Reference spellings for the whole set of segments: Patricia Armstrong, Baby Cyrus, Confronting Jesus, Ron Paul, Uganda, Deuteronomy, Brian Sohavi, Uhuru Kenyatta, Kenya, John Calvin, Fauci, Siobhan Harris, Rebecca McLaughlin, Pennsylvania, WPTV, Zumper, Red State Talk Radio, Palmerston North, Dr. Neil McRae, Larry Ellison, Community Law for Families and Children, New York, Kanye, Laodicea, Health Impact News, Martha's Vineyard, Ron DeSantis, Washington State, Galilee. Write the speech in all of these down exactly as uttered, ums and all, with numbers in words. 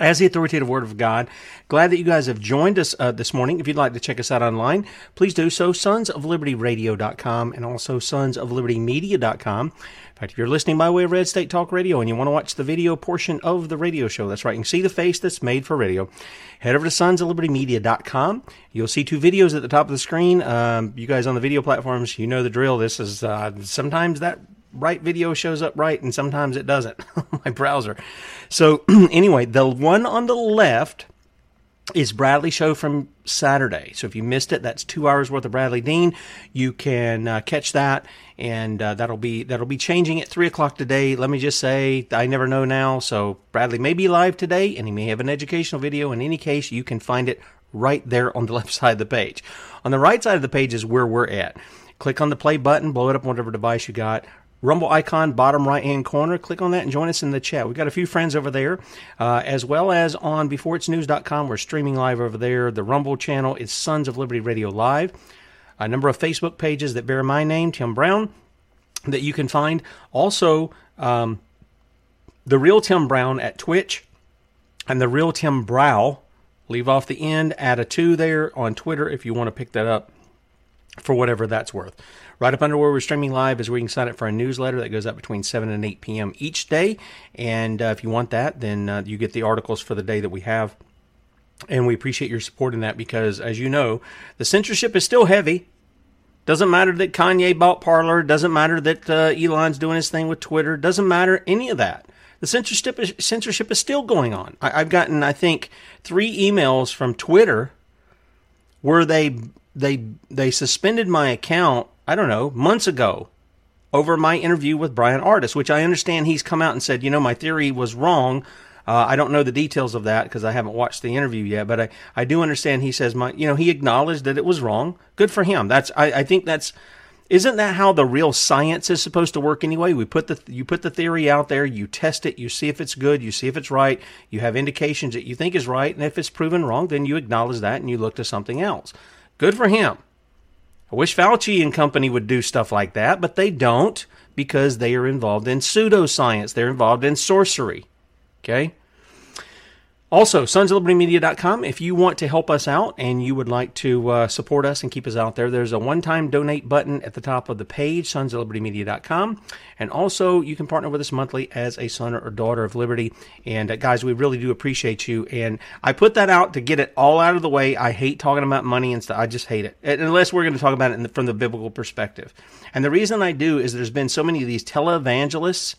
as the authoritative word of God. Glad that you guys have joined us uh, this morning. If you'd like to check us out online, please do so. sons of liberty radio dot com and also sons of liberty media dot com. In fact, if you're listening by way of Red State Talk Radio and you want to watch the video portion of the radio show, that's right, you can see the face that's made for radio. Head over to sons of liberty media dot com. You'll see two videos at the top of the screen. Um, you guys on the video platforms, you know the drill. This is uh, sometimes that right video shows up right, and sometimes it doesn't. My browser. So anyway, the one on the left is Bradley show from Saturday. So if you missed it, that's two hours worth of Bradley Dean. You can uh, catch that, and uh, that'll be that'll be changing at three o'clock today. Let me just say, I never know now. So Bradley may be live today, and he may have an educational video. In any case, you can find it right there on the left side of the page. On the right side of the page is where we're at. Click on the play button, blow it up on whatever device you got. Rumble icon, bottom right-hand corner. Click on that and join us in the chat. We've got a few friends over there, uh, as well as on before its news dot com. We're streaming live over there. The Rumble channel is Sons of Liberty Radio Live. A number of Facebook pages that bear my name, Tim Brown, that you can find. Also, um, The Real Tim Brown at Twitch and The Real Tim Brow. Leave off the end, add a two there on Twitter if you want to pick that up for whatever that's worth. Right up under where we're streaming live is where you can sign up for our newsletter that goes up between seven and eight p.m. each day. And uh, if you want that, then uh, you get the articles for the day that we have. And we appreciate your support in that because, as you know, the censorship is still heavy. Doesn't matter that Kanye bought Parler. Doesn't matter that uh, Elon's doing his thing with Twitter. Doesn't matter any of that. The censorship is, censorship is still going on. I, I've gotten, I think, three emails from Twitter where they... They they suspended my account, I don't know, months ago. over my interview with Brian Artis, which I understand he's come out and said, you know, my theory was wrong. Uh, I don't know the details of that because I haven't watched the interview yet, but I, I do understand he says, my, you know, he acknowledged that it was wrong. Good for him. That's I, I think that's, isn't that how the real science is supposed to work anyway? We put the you put the theory out there, you test it, you see if it's good, you see if it's right, you have indications that you think is right, and if it's proven wrong, then you acknowledge that and you look to something else. Good for him. I wish Fauci and company would do stuff like that, but they don't because they are involved in pseudoscience. They're involved in sorcery. Okay? Also, sons of liberty media dot com, if you want to help us out and you would like to uh, support us and keep us out there, there's a one-time donate button at the top of the page, sons of liberty media dot com. And also, you can partner with us monthly as a son or daughter of liberty. And uh, guys, we really do appreciate you. And I put that out to get it all out of the way. I hate talking about money and stuff. I just hate it. And unless we're going to talk about it in the, from the biblical perspective. And the reason I do is there's been so many of these televangelists,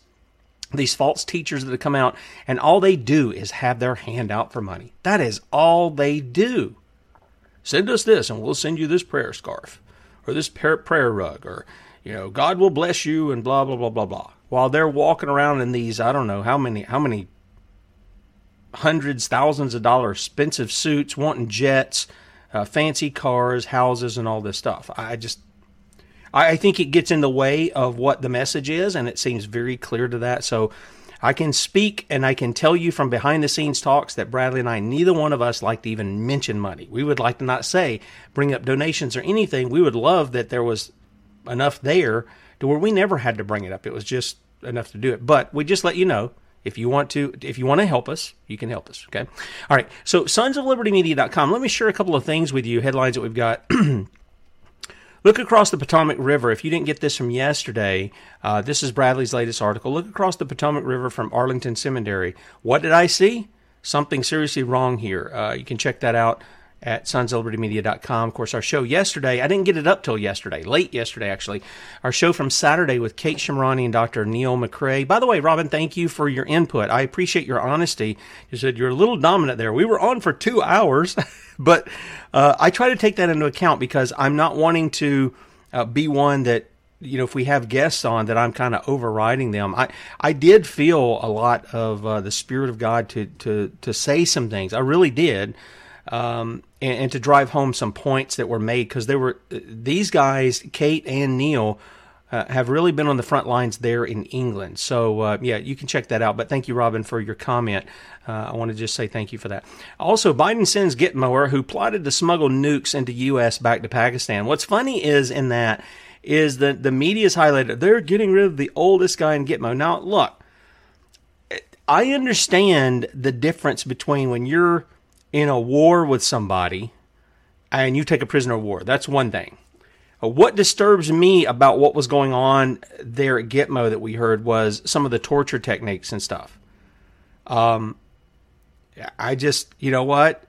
these false teachers that have come out, and all they do is have their hand out for money. That is all they do. Send us this, and we'll send you this prayer scarf, or this prayer rug, or, you know, God will bless you, and blah, blah, blah, blah, blah. While they're walking around in these, I don't know, how many, how many hundreds, thousands of dollars, expensive suits, wanting jets, uh, fancy cars, houses, and all this stuff. I just... I think it gets in the way of what the message is, and it seems very clear to that. So I can speak, and I can tell you from behind-the-scenes talks that Bradley and I, neither one of us like to even mention money. We would like to not say, bring up donations or anything. We would love that there was enough there to where we never had to bring it up. It was just enough to do it. But we just let you know. If you want to, if you want to help us, you can help us. Okay. All right. So sons of liberty media dot com. Let me share a couple of things with you, headlines that we've got. Look across the Potomac River. If you didn't get this from yesterday, uh, this is Bradley's latest article. Look across the Potomac River from Arlington Cemetery. What did I see? Something seriously wrong here. Uh, you can check that out at sons of liberty media dot com. Of course, our show yesterday, I didn't get it up till yesterday, late yesterday, actually. Our show from Saturday with Kate Shimrani and Doctor Neil McRae. By the way, Robin, thank you for your input. I appreciate your honesty. You said you're a little dominant there. We were on for two hours, but uh, I try to take that into account because I'm not wanting to uh, be one that, you know, if we have guests on, that I'm kind of overriding them. I, I did feel a lot of uh, the Spirit of God to, to, to say some things. I really did. Um, and, and to drive home some points that were made, because they were, these guys, Kate and Neil, uh, have really been on the front lines there in England. So, uh, yeah, you can check that out. But thank you, Robin, for your comment. Uh, I want to just say thank you for that. Also, Biden sends Gitmo, who plotted to smuggle nukes into U S back to Pakistan. What's funny is in that is that the media's highlighted, they're getting rid of the oldest guy in Gitmo. Now, look, I understand the difference between when you're in a war with somebody, and you take a prisoner of war. That's one thing. What disturbs me about what was going on there at Gitmo that we heard was some of the torture techniques and stuff. Um, I just, you know what?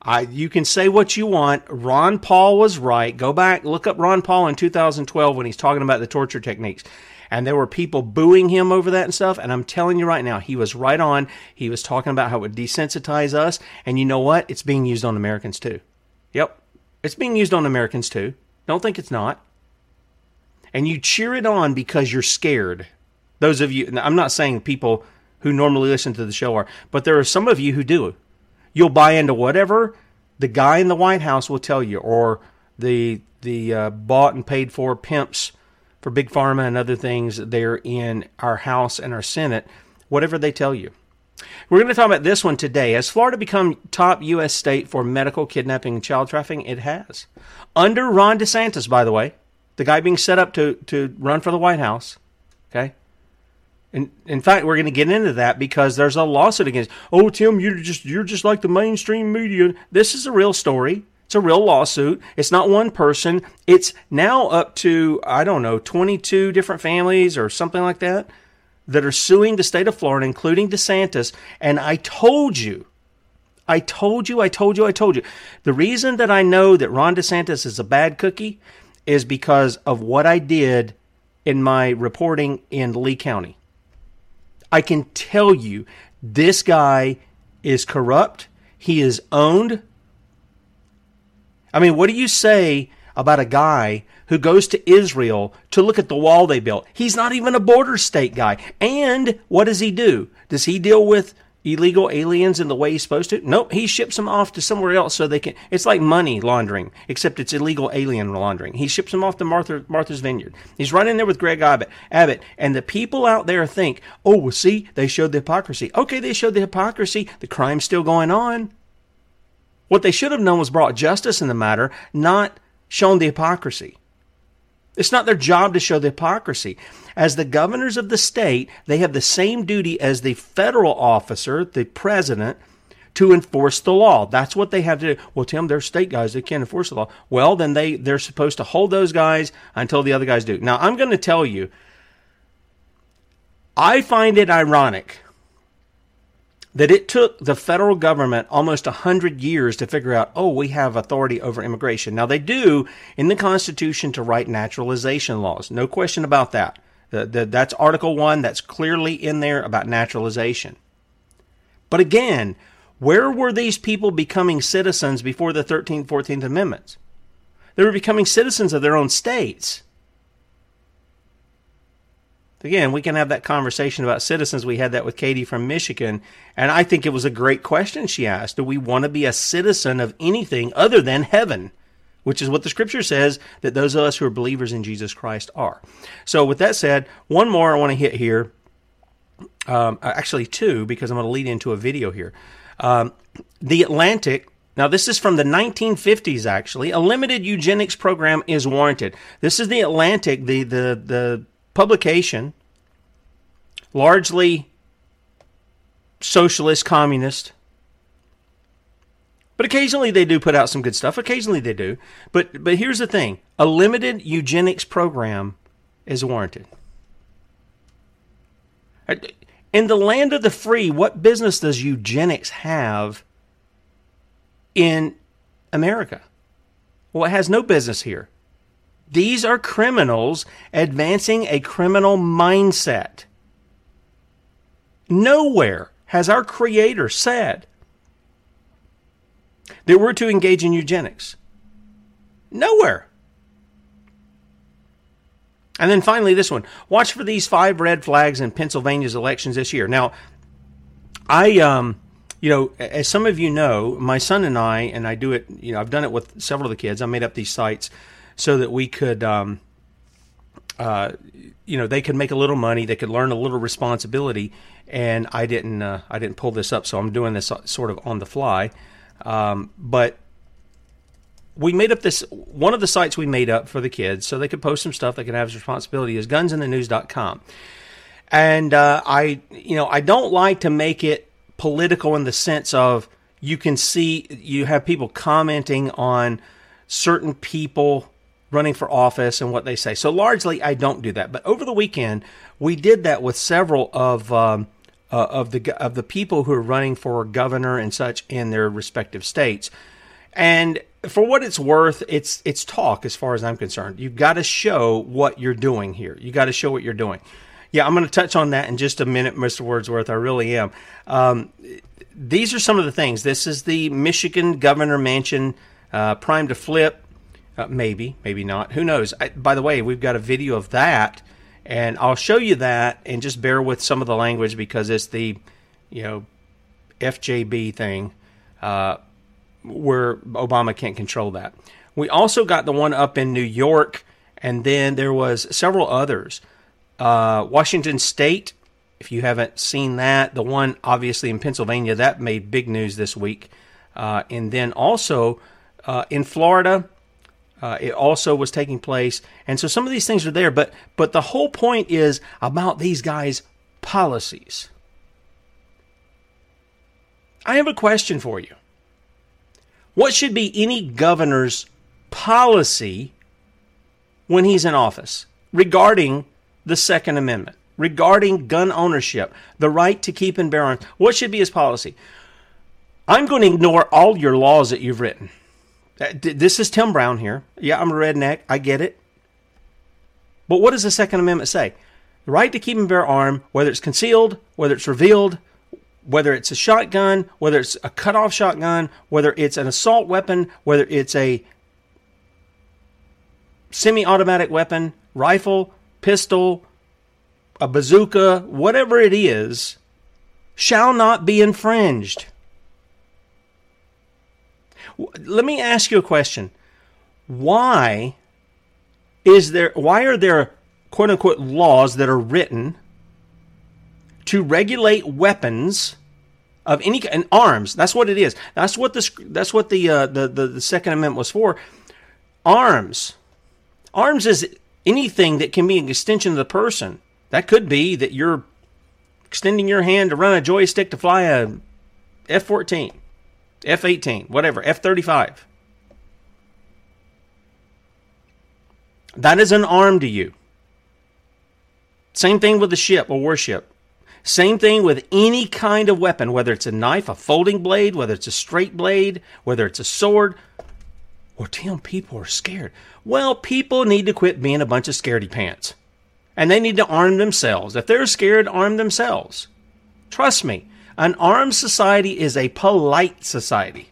I you can say what you want. Ron Paul was right. Go back, look up Ron Paul in two thousand twelve when he's talking about the torture techniques. And there were people booing him over that and stuff. And I'm telling you right now, he was right on. He was talking about how it would desensitize us. And you know what? It's being used on Americans too. Yep. It's being used on Americans too. Don't think it's not. And you cheer it on because you're scared. Those of you, I'm not saying people who normally listen to the show are, but there are some of you who do. You'll buy into whatever the guy in the White House will tell you, or the, the uh, bought and paid for pimps for Big Pharma and other things there in our House and our Senate, whatever they tell you. We're going to talk about this one today. Has Florida become top U S state for medical kidnapping and child trafficking? It has. Under Ron DeSantis, by the way, the guy being set up to, to run for the White House. Okay. In, in fact, we're going to get into that because there's a lawsuit against, oh, Tim, you're just, you're just like the mainstream media. This is a real story. It's a real lawsuit. It's not one person. It's now up to, I don't know, twenty-two different families or something like that that are suing the state of Florida, including DeSantis. And I told you, I told you, I told you, I told you. The reason that I know that Ron DeSantis is a bad cookie is because of what I did in my reporting in Lee County. I can tell you this guy is corrupt. He is owned. I mean, what do you say about a guy who goes to Israel to look at the wall they built. He's not even a border state guy. And what does he do? Does he deal with illegal aliens in the way he's supposed to? Nope, he ships them off to somewhere else so they can. It's like money laundering, except it's illegal alien laundering. He ships them off to Martha, Martha's Vineyard. He's running there with Greg Abbott, Abbott, and the people out there think, oh, well, see, they showed the hypocrisy. Okay, they showed the hypocrisy. The crime's still going on. What they should have known was brought justice in the matter, not shown the hypocrisy. It's not their job to show the hypocrisy. As the governors of the state, they have the same duty as the federal officer, the president, to enforce the law. That's what they have to do. Well, Tim, they're state guys. They can't enforce the law. Well, then they, they're supposed to hold those guys until the other guys do. Now, I'm going to tell you, I find it ironic that it took the federal government almost one hundred years to figure out, oh, we have authority over immigration. Now, they do in the Constitution to write naturalization laws. No question about that. The, the, that's Article one. That's clearly in there about naturalization. But again, where were these people becoming citizens before the thirteenth, fourteenth Amendments? They were becoming citizens of their own states. Again, we can have that conversation about citizens. We had that with Katie from Michigan, and I think it was a great question she asked. Do we want to be a citizen of anything other than heaven, which is what the Scripture says that those of us who are believers in Jesus Christ are? So with that said, one more I want to hit here, um, actually two, because I'm going to lead into a video here. Um, the Atlantic. Now, this is from the nineteen fifties, actually. A limited eugenics program is warranted. This is the Atlantic, the the the... publication, largely socialist, communist, but occasionally they do put out some good stuff. Occasionally they do. But but here's the thing. A limited eugenics program is warranted. In the land of the free, what business does eugenics have in America? Well, it has no business here. These are criminals advancing a criminal mindset. Nowhere has our Creator said that we're to engage in eugenics. Nowhere. And then finally, this one. Watch for these five red flags in Pennsylvania's elections this year. Now, I, um, you know, as some of you know, my son and I, and I do it, you know, I've done it with several of the kids. I made up these sites so that we could, um, uh, you know, they could make a little money, they could learn a little responsibility, and I didn't, uh, I didn't pull this up, so I'm doing this sort of on the fly. Um, but we made up this one of the sites we made up for the kids, so they could post some stuff, they could have responsibility, is guns in the news dot com, and uh, I, you know, I don't like to make it political in the sense of you can see you have people commenting on certain people running for office and what they say. So largely, I don't do that. But over the weekend, we did that with several of um, uh, of the of the people who are running for governor and such in their respective states. And for what it's worth, it's it's talk as far as I'm concerned. You've got to show what you're doing here. You got to show what you're doing. Yeah, I'm going to touch on that in just a minute, Mister Wordsworth. I really am. Um, these are some of the things. This is the Michigan Governor Manchin. Uh, prime to flip, uh, maybe, maybe not. Who knows? I, by the way, we've got a video of that, and I'll show you that, and just bear with some of the language because it's the, you know, F J B thing uh, where Obama can't control that. We also got the one up in New York, and then there was several others. Uh, Washington State, if you haven't seen that, the one obviously in Pennsylvania, that made big news this week. Uh, and then also... Uh, in Florida, uh, it also was taking place. And so some of these things are there, but but the whole point is about these guys' policies. I have a question for you. What should be any governor's policy when he's in office regarding the Second Amendment, regarding gun ownership, the right to keep and bear arms? What should be his policy? I'm going to ignore all your laws that you've written. This is Tim Brown here. Yeah, I'm a redneck. I get it. But what does the Second Amendment say? The right to keep and bear arms, whether it's concealed, whether it's revealed, whether it's a shotgun, whether it's a cut-off shotgun, whether it's an assault weapon, whether it's a semi-automatic weapon, rifle, pistol, a bazooka, whatever it is, shall not be infringed. Let me ask you a question. Why is there, why are there quote-unquote laws that are written to regulate weapons of any and arms? That's what it is. That's what the that's what the uh, the, the the Second Amendment was for. Arms, arms is anything that can be an extension of the person. That could be that you're extending your hand to run a joystick to fly a F fourteen, F eighteen, whatever, F thirty-five. That is an arm to you. Same thing with a ship, a warship. Same thing with any kind of weapon, whether it's a knife, a folding blade, whether it's a straight blade, whether it's a sword. Well, Tim, people are scared. Well, people need to quit being a bunch of scaredy pants. And they need to arm themselves. If they're scared, arm themselves. Trust me, an armed society is a polite society.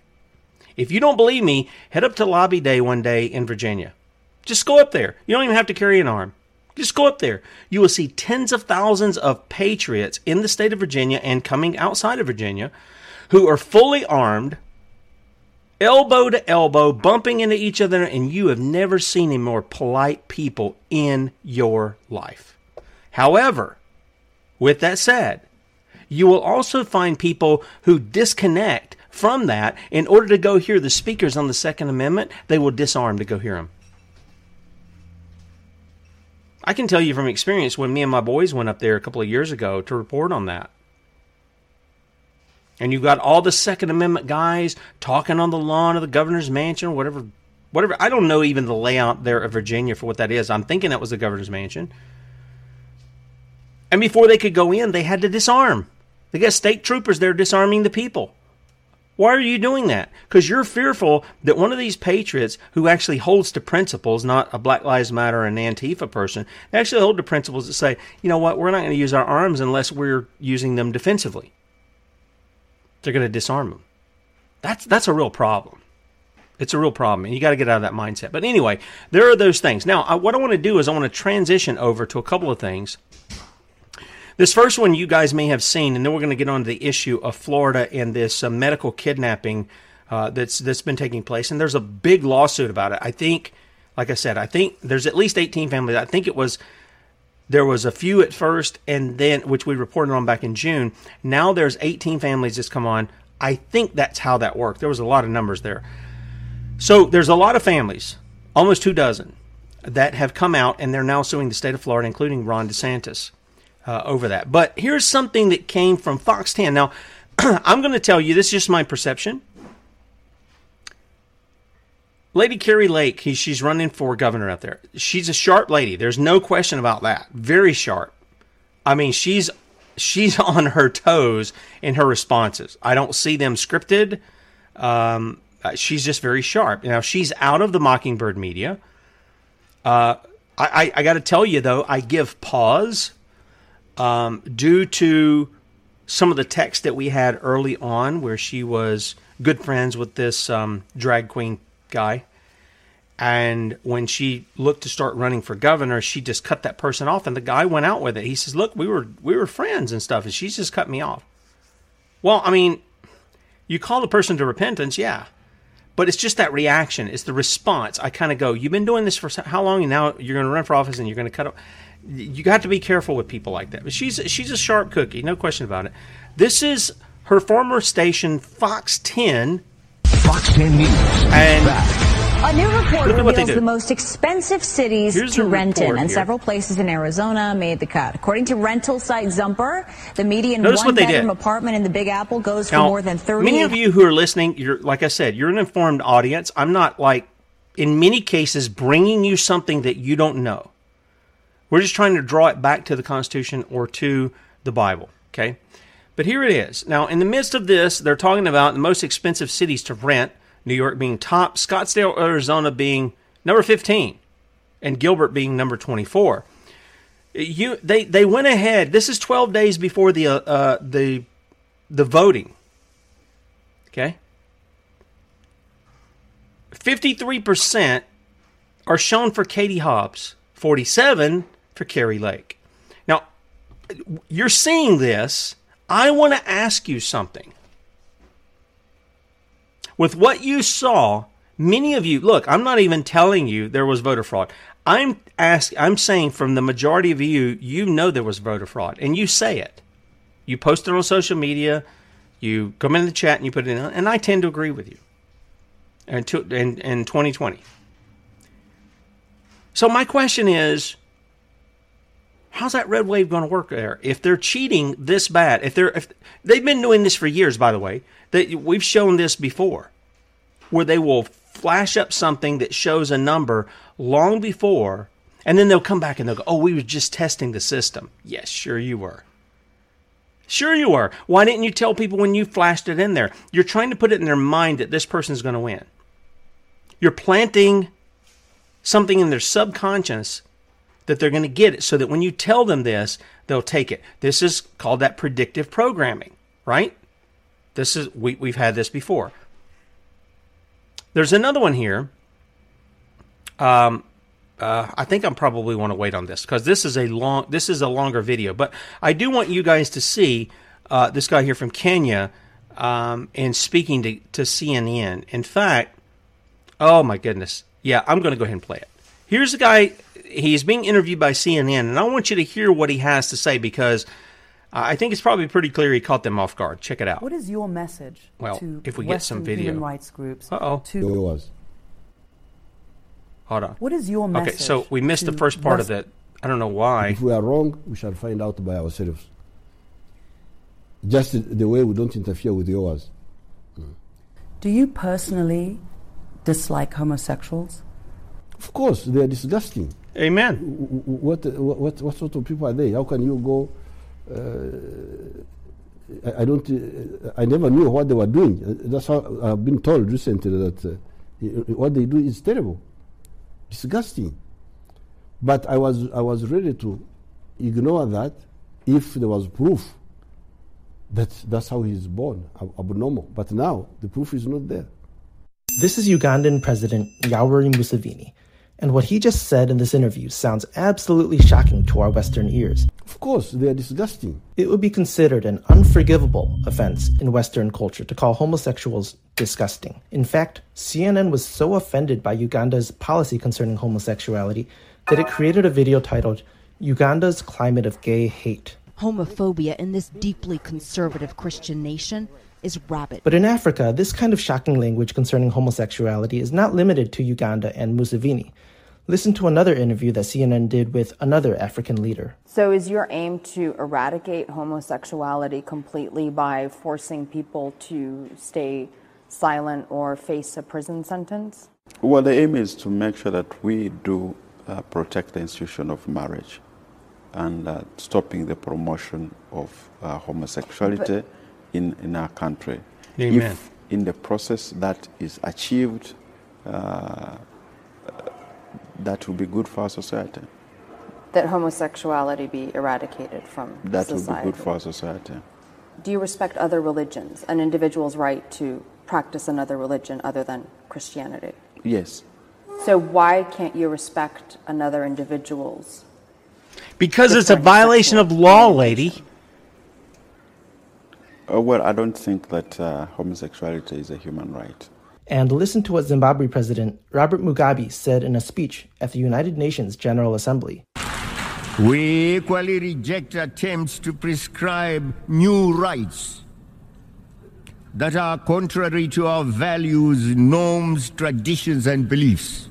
If you don't believe me, head up to Lobby Day one day in Virginia. Just go up there. You don't even have to carry an arm. Just go up there. You will see tens of thousands of patriots in the state of Virginia and coming outside of Virginia who are fully armed, elbow to elbow, bumping into each other, and you have never seen any more polite people in your life. However, with that said, you will also find people who disconnect from that in order to go hear the speakers on the Second Amendment. They will disarm to go hear them. I can tell you from experience when me and my boys went up there a couple of years ago to report on that. And you've got all the Second Amendment guys talking on the lawn of the governor's mansion, whatever, whatever. I don't know even the layout there of Virginia for what that is. I'm thinking that was the governor's mansion. And before they could go in, they had to disarm. They got state troopers there disarming the people. Why are you doing that? Because you're fearful that one of these patriots who actually holds to principles, not a Black Lives Matter and Antifa person, they actually hold to principles that say, you know what, we're not going to use our arms unless we're using them defensively. They're going to disarm them. That's, that's a real problem. It's a real problem, and you got to get out of that mindset. But anyway, there are those things. Now, I, what I want to do is I want to transition over to a couple of things. This first one you guys may have seen, and then we're going to get on to the issue of Florida and this uh, medical kidnapping uh, that's that's been taking place. And there's a big lawsuit about it. I think, like I said, I think there's at least eighteen families. I think it was there was a few at first, and then which we reported on back in June. Now there's eighteen families that's come on. I think that's how that worked. There was a lot of numbers there. So there's a lot of families, almost two dozen, that have come out, and they're now suing the state of Florida, including Ron DeSantis. Uh, over that. But here's something that came from Fox ten. Now, I'm going to tell you, this is just my perception. Lady Carrie Lake, he, she's running for governor out there. She's a sharp lady. There's no question about that. Very sharp. I mean, she's she's on her toes in her responses. I don't see them scripted. Um, she's just very sharp. Now, she's out of the Mockingbird media. Uh, I, I, I got to tell you, though, I give pause Um, due to some of the text that we had early on where she was good friends with this um, drag queen guy. And when she looked to start running for governor, she just cut that person off, and the guy went out with it. He says, look, we were we were friends and stuff, and she's just cut me off. Well, I mean, you call the person to repentance, yeah. But it's just that reaction. It's the response. I kind of go, you've been doing this for how long, and now you're going to run for office and you're going to cut off. You got to be careful with people like that. But she's she's a sharp cookie, no question about it. This is her former station, Fox ten. Fox ten News. And a new report reveals the most expensive cities Here's to rent in, and here. several places in Arizona made the cut. According to rental site Zumper, the median one-bedroom apartment in the Big Apple goes now, for more than thirty. Many of you who are listening, you're like I said, you're an informed audience. I'm not like in many cases bringing you something that you don't know. We're just trying to draw it back to the Constitution or to the Bible, okay? But here it is. Now, in the midst of this, they're talking about the most expensive cities to rent, New York being top, Scottsdale, Arizona being number fifteen, and Gilbert being number twenty-four. You, they, they went ahead. This is twelve days before the, uh, the, the voting, okay? fifty-three percent are shown for Katie Hobbs, forty-seven for Carrie Lake. Now, you're seeing this. I want to ask you something. With what you saw, many of you, look, I'm not even telling you there was voter fraud. I'm ask, I'm saying from the majority of you, you know there was voter fraud, and you say it. You post it on social media, you come in the chat and you put it in, and I tend to agree with you. And to, and in twenty twenty. So my question is, how's that red wave going to work there? If they're cheating this bad, if they're if they've been doing this for years, by the way, that we've shown this before, where they will flash up something that shows a number long before, and then they'll come back and they'll go, "Oh, we were just testing the system." Yes, sure you were. Sure you were. Why didn't you tell people when you flashed it in there? You're trying to put it in their mind that this person's going to win. You're planting something in their subconscious that they're going to get it, so that when you tell them this, they'll take it. This is called that predictive programming, right? This is we, we've had this before. There's another one here. Um, uh, I think I'm probably want to wait on this because this is a long, this is a longer video. But I do want you guys to see uh, this guy here from Kenya um, and speaking to, to C N N. In fact, oh my goodness, yeah, I'm going to go ahead and play it. Here's the guy. He's being interviewed by C N N, and I want you to hear what he has to say because I think it's probably pretty clear he caught them off guard. Check it out. What is your message well, to if we Western get some video. Human rights groups? Uh-oh. To it was. Hold on. What is your message? Okay, so we missed the first part West- of it. I don't know why. If we are wrong, we shall find out by ourselves. Just the way we don't interfere with the others. Mm. Do you personally dislike homosexuals? Of course, they are disgusting. Amen. What what what sort of people are they? How can you go? Uh, I, I don't. Uh, I never knew what they were doing. That's how I've been told recently that uh, what they do is terrible, disgusting. But I was I was ready to ignore that if there was proof that that's how he's born, ab- abnormal. But now the proof is not there. This is Ugandan President Yoweri Museveni. And what he just said in this interview sounds absolutely shocking to our Western ears. Of course, they are disgusting. It would be considered an unforgivable offense in Western culture to call homosexuals disgusting. In fact, C N N was so offended by Uganda's policy concerning homosexuality that it created a video titled, "Uganda's Climate of Gay Hate." Homophobia in this deeply conservative Christian nation is rabid. But in Africa, this kind of shocking language concerning homosexuality is not limited to Uganda and Museveni. Listen to another interview that C N N did with another African leader. So is your aim to eradicate homosexuality completely by forcing people to stay silent or face a prison sentence? Well, the aim is to make sure that we do uh, protect the institution of marriage and uh, stopping the promotion of uh, homosexuality but, in, in our country. Amen. If in the process that is achieved, uh, that will be good for our society. That homosexuality be eradicated from that society. That will be good for our society. Do you respect other religions, an individual's right to practice another religion other than Christianity? Yes. So why can't you respect another individual's? Because it's a violation of law, lady. Uh, well, I don't think that uh, homosexuality is a human right. And listen to what Zimbabwe President Robert Mugabe said in a speech at the United Nations General Assembly. We equally reject attempts to prescribe new rights that are contrary to our values, norms, traditions, and beliefs.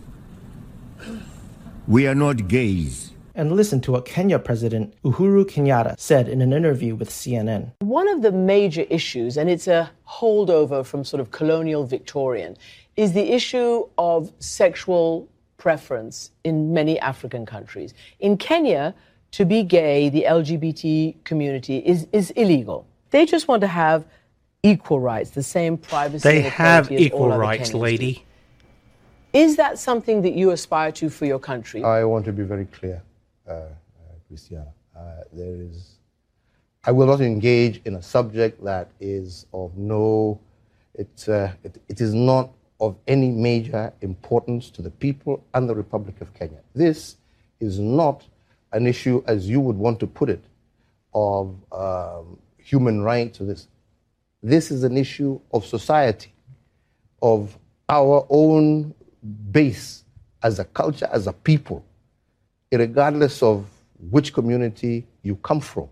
We are not gays. And listen to what Kenya President Uhuru Kenyatta said in an interview with C N N. One of the major issues, and it's a holdover from sort of colonial Victorian, is the issue of sexual preference in many African countries. In Kenya, to be gay, the L G B T community, is, is illegal. They just want to have equal rights, the same privacy. They have equal rights, lady. Is that something that you aspire to for your country? I want to be very clear. Uh, uh, Christiana, uh, there is. I will not engage in a subject that is of no. It, uh, it it is not of any major importance to the people and the Republic of Kenya. This is not an issue, as you would want to put it, of um, human rights or this. This is an issue of society, of our own base as a culture, as a people, regardless of which community you come from.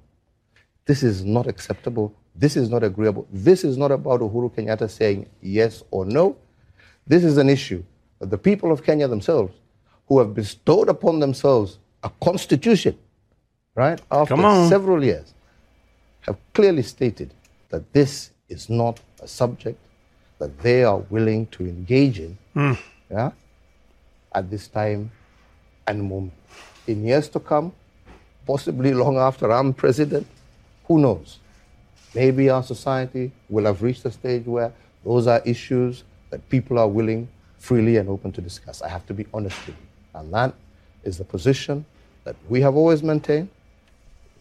This is not acceptable. This is not agreeable. This is not about Uhuru Kenyatta saying yes or no. This is an issue that the people of Kenya themselves, who have bestowed upon themselves a constitution, right, after several years, have clearly stated that this is not a subject that they are willing to engage in mm. yeah, at this time and moment. In years to come, possibly long after I'm president, who knows? Maybe our society will have reached a stage where those are issues that people are willing, freely and open to discuss. I have to be honest with you. And that is the position that we have always maintained.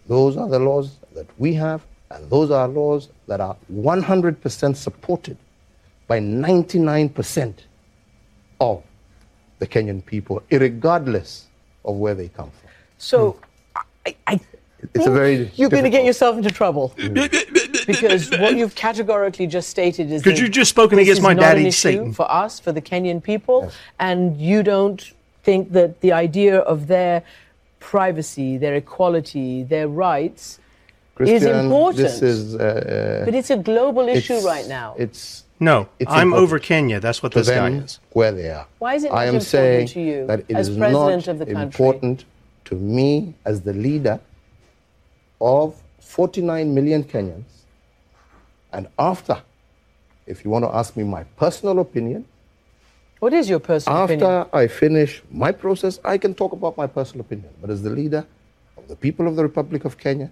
Those are the laws that we have, and those are laws that are one hundred percent supported by ninety-nine percent of the Kenyan people, irregardless of where they come from. So, mm. I, I it's a very you're going to get yourself into trouble. Mm. Because what you've categorically just stated is because you've just spoken against my daddy's Satan for us, for the Kenyan people, yes. And you don't think that the idea of their privacy, their equality, their rights Christian, is important. This is, uh, but it's a global it's, issue right now. It's no, it's I'm over Kenya. That's what this guy is. Where they are. Why is it not important to you that it as is president not of the country? Important to me as the leader of forty-nine million Kenyans. And after, if you want to ask me my personal opinion... What is your personal after opinion? After I finish my process, I can talk about my personal opinion. But as the leader of the people of the Republic of Kenya,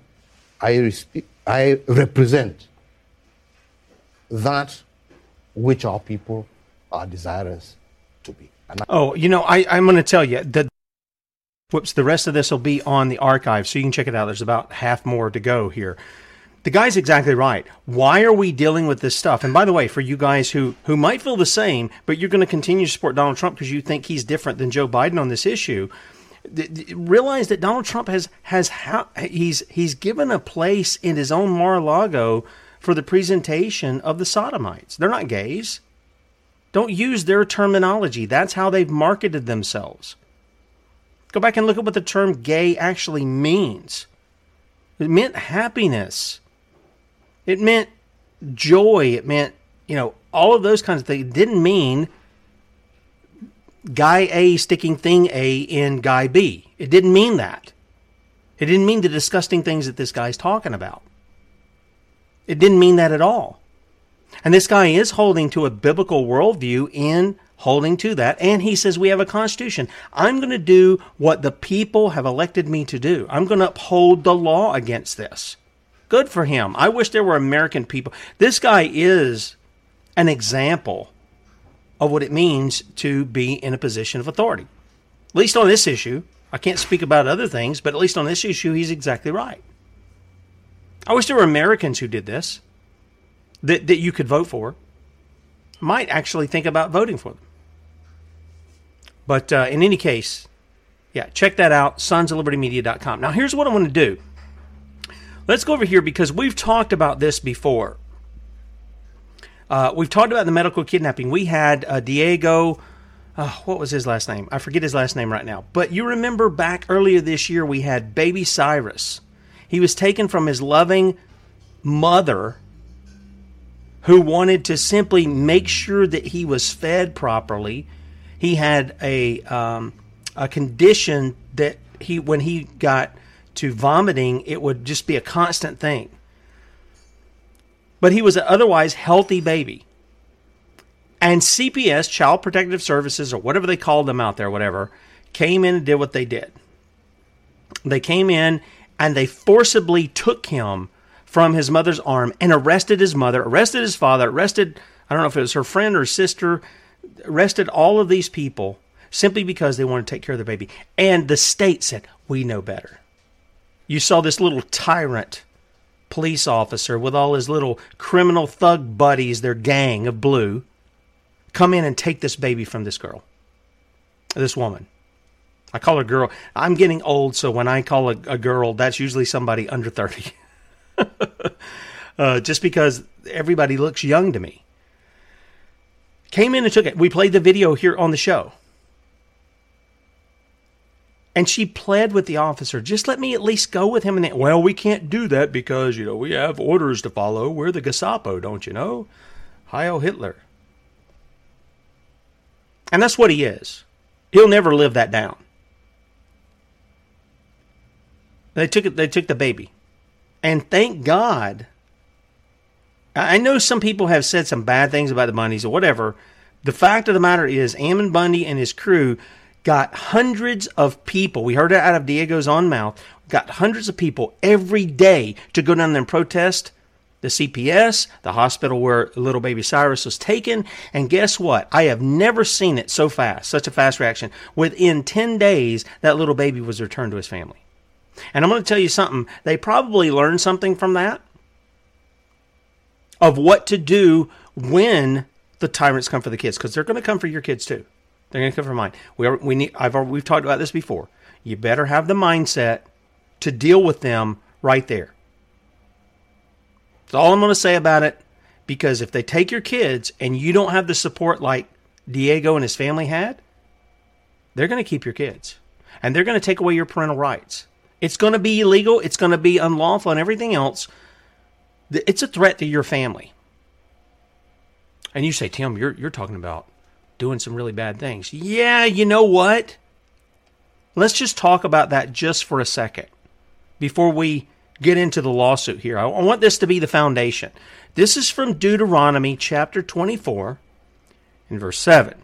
I, respe- I represent that which our people are desirous to be. And I- oh, you know, I, I'm going to tell you that whoops, the rest of this will be on the archive, so you can check it out. There's about half more to go here. The guy's exactly right. Why are we dealing with this stuff? And by the way, for you guys who, who might feel the same, but you're going to continue to support Donald Trump because you think he's different than Joe Biden on this issue, th- th- realize that Donald Trump has has ha- he's he's given a place in his own Mar-a-Lago for the presentation of the sodomites. They're not gays. Don't use their terminology. That's how they've marketed themselves. Go back and look at what the term gay actually means. It meant happiness. It meant joy. It meant, you know, all of those kinds of things. It didn't mean guy A sticking thing A in guy B. It didn't mean that. It didn't mean the disgusting things that this guy's talking about. It didn't mean that at all. And this guy is holding to a biblical worldview in holding to that. And he says, we have a constitution. I'm going to do what the people have elected me to do. I'm going to uphold the law against this. Good for him. I wish there were American people. This guy is an example of what it means to be in a position of authority. At least on this issue. I can't speak about other things, but at least on this issue, he's exactly right. I wish there were Americans who did this, that, that you could vote for. Might actually think about voting for them. But uh, in any case, yeah, check that out, sons of liberty media dot com. Now, here's what I want to do. Let's go over here because we've talked about this before. Uh, we've talked about the medical kidnapping. We had uh, Diego, uh, what was his last name? I forget his last name right now. But you remember back earlier this year, we had Baby Cyrus. He was taken from his loving mother who wanted to simply make sure that he was fed properly. He had a, um, a condition that he when he got... to vomiting, it would just be a constant thing. But he was an otherwise healthy baby. And C P S, Child Protective Services, or whatever they called them out there, whatever, came in and did what they did. They came in and they forcibly took him from his mother's arm and arrested his mother, arrested his father, arrested, I don't know if it was her friend or sister, arrested all of these people simply because they wanted to take care of their baby. And the state said, we know better. You saw this little tyrant police officer with all his little criminal thug buddies, their gang of blue, come in and take this baby from this girl, this woman. I call her girl. I'm getting old, so when I call a, a girl, that's usually somebody under thirty. uh, just because everybody looks young to me. Came in and took it. We played the video here on the show. And she pled with the officer, just let me at least go with him. And they, well, we can't do that because, you know, we have orders to follow. We're the Gestapo, don't you know? Heil Hitler. And that's what he is. He'll never live that down. They took it. They took the baby. And thank God. I know some people have said some bad things about the Bundys or whatever. The fact of the matter is Ammon Bundy and his crew got hundreds of people. We heard it out of Diego's own mouth. Got hundreds of people every day to go down there and protest the C P S, the hospital where little baby Cyrus was taken. And guess what? I have never seen it so fast, such a fast reaction. Within ten days, that little baby was returned to his family. And I'm going to tell you something. They probably learned something from that, of what to do when the tyrants come for the kids, because they're going to come for your kids too. They're going to come for mine. We are, we need. I've we've talked about this before. You better have the mindset to deal with them right there. That's all I'm going to say about it, because if they take your kids and you don't have the support like Diego and his family had, they're going to keep your kids and they're going to take away your parental rights. It's going to be illegal. It's going to be unlawful and everything else. It's a threat to your family. And you say, Tim, you're you're talking about doing some really bad things. Yeah, you know what? Let's just talk about that just for a second before we get into the lawsuit here. I want this to be the foundation. This is from Deuteronomy chapter twenty-four and verse seven.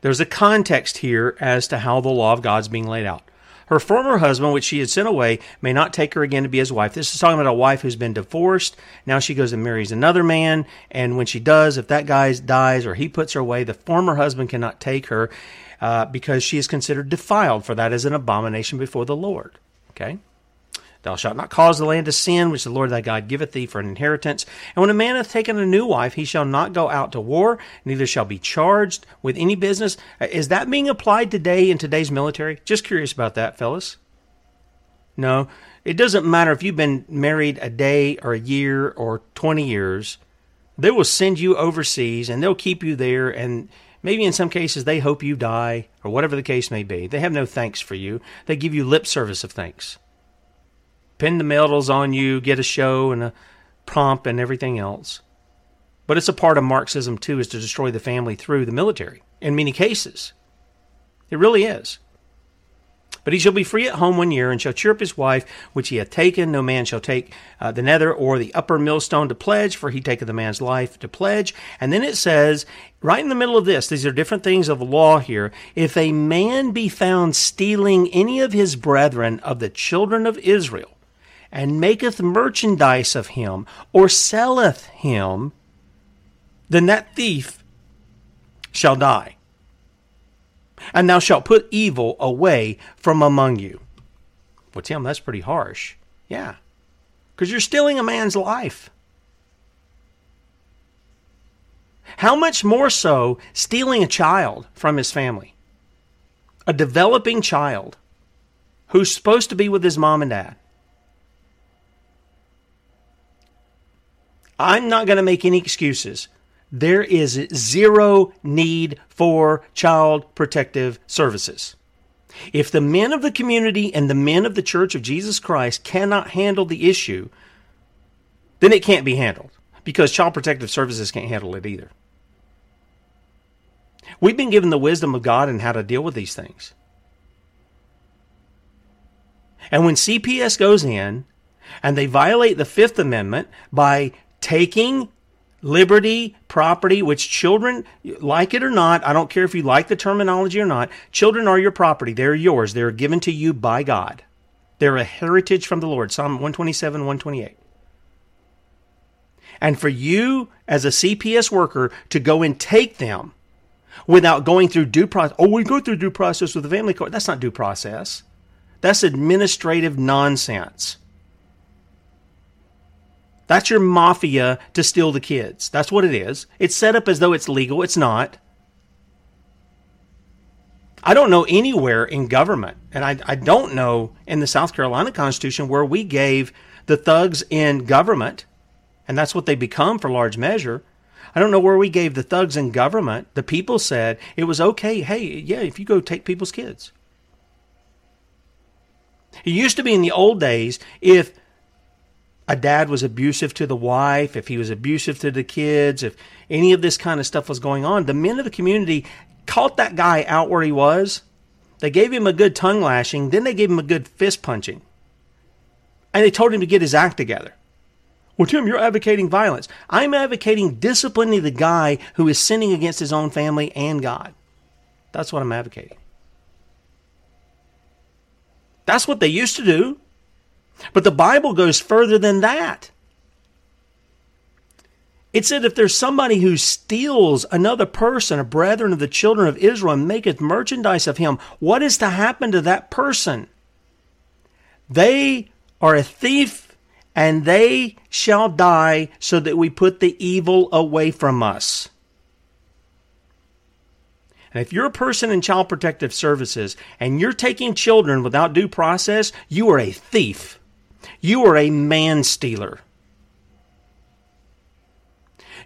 There's a context here as to how the law of God's being laid out. Her former husband, which she had sent away, may not take her again to be his wife. This is talking about a wife who's been divorced. Now she goes and marries another man. And when she does, if that guy dies or he puts her away, the former husband cannot take her uh, because she is considered defiled, for that is an abomination before the Lord. Okay? Thou shalt not cause the land to sin, which the Lord thy God giveth thee for an inheritance. And when a man hath taken a new wife, he shall not go out to war, neither shall be charged with any business. Is that being applied today in today's military? Just curious about that, fellas. No, it doesn't matter if you've been married a day or a year or twenty years. They will send you overseas and they'll keep you there, and maybe in some cases they hope you die or whatever the case may be. They have no thanks for you. They give you lip service of thanks. Pin the medals on you, get a show and a pomp and everything else. But it's a part of Marxism, too, is to destroy the family through the military, in many cases. It really is. But he shall be free at home one year, and shall cheer up his wife, which he hath taken. No man shall take uh, the nether or the upper millstone to pledge, for he taketh the man's life to pledge. And then it says, right in the middle of this, these are different things of law here. If a man be found stealing any of his brethren of the children of Israel, and maketh merchandise of him, or selleth him, then that thief shall die. And thou shalt put evil away from among you. Well, Tim, that's pretty harsh. Yeah, because you're stealing a man's life. How much more so stealing a child from his family? A developing child who's supposed to be with his mom and dad. I'm not going to make any excuses. There is zero need for child protective services. If the men of the community and the men of the Church of Jesus Christ cannot handle the issue, then it can't be handled, because child protective services can't handle it either. We've been given the wisdom of God in how to deal with these things. And when C P S goes in and they violate the Fifth Amendment by taking liberty, property, which children, like it or not, I don't care if you like the terminology or not, children are your property. They're yours. They're given to you by God. They're a heritage from the Lord. Psalm one twenty-seven, one twenty-eight. And for you as a C P S worker to go and take them without going through due process. Oh, we go through due process with the family court. That's not due process. That's administrative nonsense. That's your mafia to steal the kids. That's what it is. It's set up as though it's legal. It's not. I don't know anywhere in government, and I, I don't know in the South Carolina Constitution where we gave the thugs in government, and that's what they become for large measure. I don't know where we gave the thugs in government. The people said it was okay. Hey, yeah, if you go take people's kids. It used to be in the old days, if a dad was abusive to the wife, if he was abusive to the kids, if any of this kind of stuff was going on, the men of the community caught that guy out where he was. They gave him a good tongue lashing. Then they gave him a good fist punching. And they told him to get his act together. Well, Tim, you're advocating violence. I'm advocating disciplining the guy who is sinning against his own family and God. That's what I'm advocating. That's what they used to do. But the Bible goes further than that. It said if there's somebody who steals another person, a brethren of the children of Israel, and maketh merchandise of him, what is to happen to that person? They are a thief, and they shall die, so that we put the evil away from us. And if you're a person in Child Protective Services and you're taking children without due process, you are a thief. You are a man-stealer.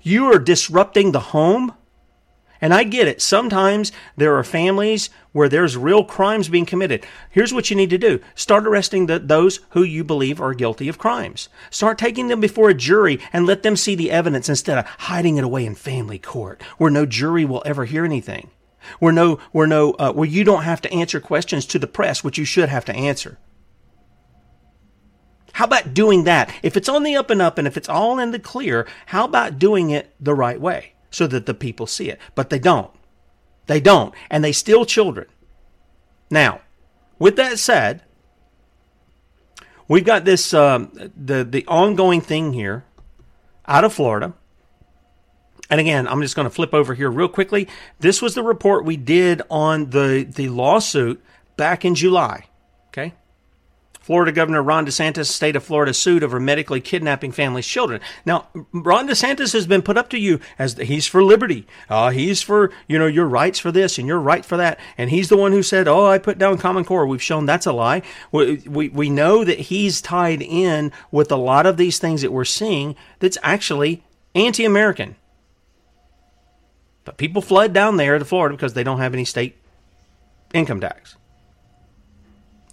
You are disrupting the home. And I get it. Sometimes there are families where there's real crimes being committed. Here's what you need to do. Start arresting the, those who you believe are guilty of crimes. Start taking them before a jury and let them see the evidence instead of hiding it away in family court where no jury will ever hear anything. Where no, where no, uh, where you don't have to answer questions to the press, which you should have to answer. How about doing that? If it's on the up and up and if it's all in the clear, how about doing it the right way so that the people see it? But they don't. They don't. And they steal children. Now, with that said, we've got this, um, the, the ongoing thing here out of Florida. And again, I'm just going to flip over here real quickly. This was the report we did on the, the lawsuit back in July. Okay. Florida Governor Ron DeSantis, state of Florida, sued over medically kidnapping families' children. Now, Ron DeSantis has been put up to you as the, he's for liberty. Uh, he's for, you know, your rights for this and your right for that. And he's the one who said, oh, I put down Common Core. We've shown that's a lie. We, we, we know that he's tied in with a lot of these things that we're seeing that's actually anti-American. But people flood down there to Florida because they don't have any state income tax.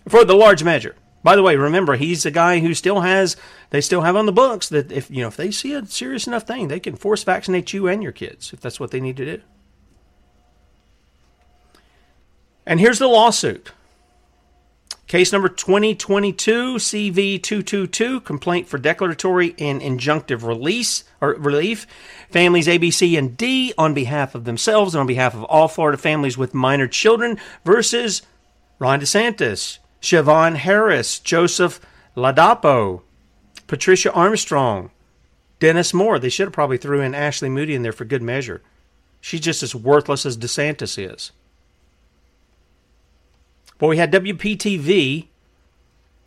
For the large measure. By the way, remember, he's a guy who still has, they still have on the books that if, you know, if they see a serious enough thing, they can force vaccinate you and your kids if that's what they need to do. And here's the lawsuit. Case number twenty twenty-two C V two twenty-two, complaint for declaratory and injunctive release or relief. Families A, B, C, and D on behalf of themselves and on behalf of all Florida families with minor children versus Ron DeSantis, Siobhan Harris, Joseph Ladapo, Patricia Armstrong, Dennis Moore. They should have probably threw in Ashley Moody in there for good measure. She's just as worthless as DeSantis is. But we had W P T V,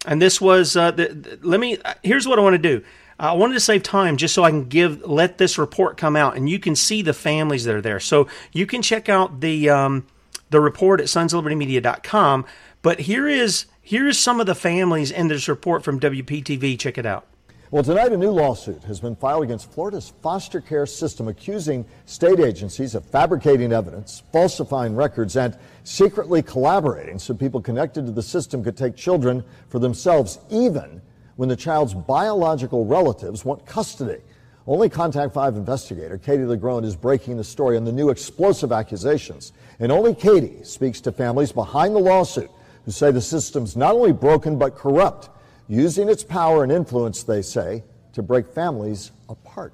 and this was, uh, the, the, let me, here's what I want to do. I wanted to save time just so I can give, let this report come out, and you can see the families that are there. So you can check out the um, the report at sons of liberty media dot com. But here is here is some of the families in this report from W P T V. Check it out. Well, tonight a new lawsuit has been filed against Florida's foster care system, accusing state agencies of fabricating evidence, falsifying records, and secretly collaborating so people connected to the system could take children for themselves, even when the child's biological relatives want custody. Only Contact five investigator Katie LaGrone is breaking the story on the new explosive accusations. And only Katie speaks to families behind the lawsuit who say the system's not only broken but corrupt, using its power and influence, they say, to break families apart.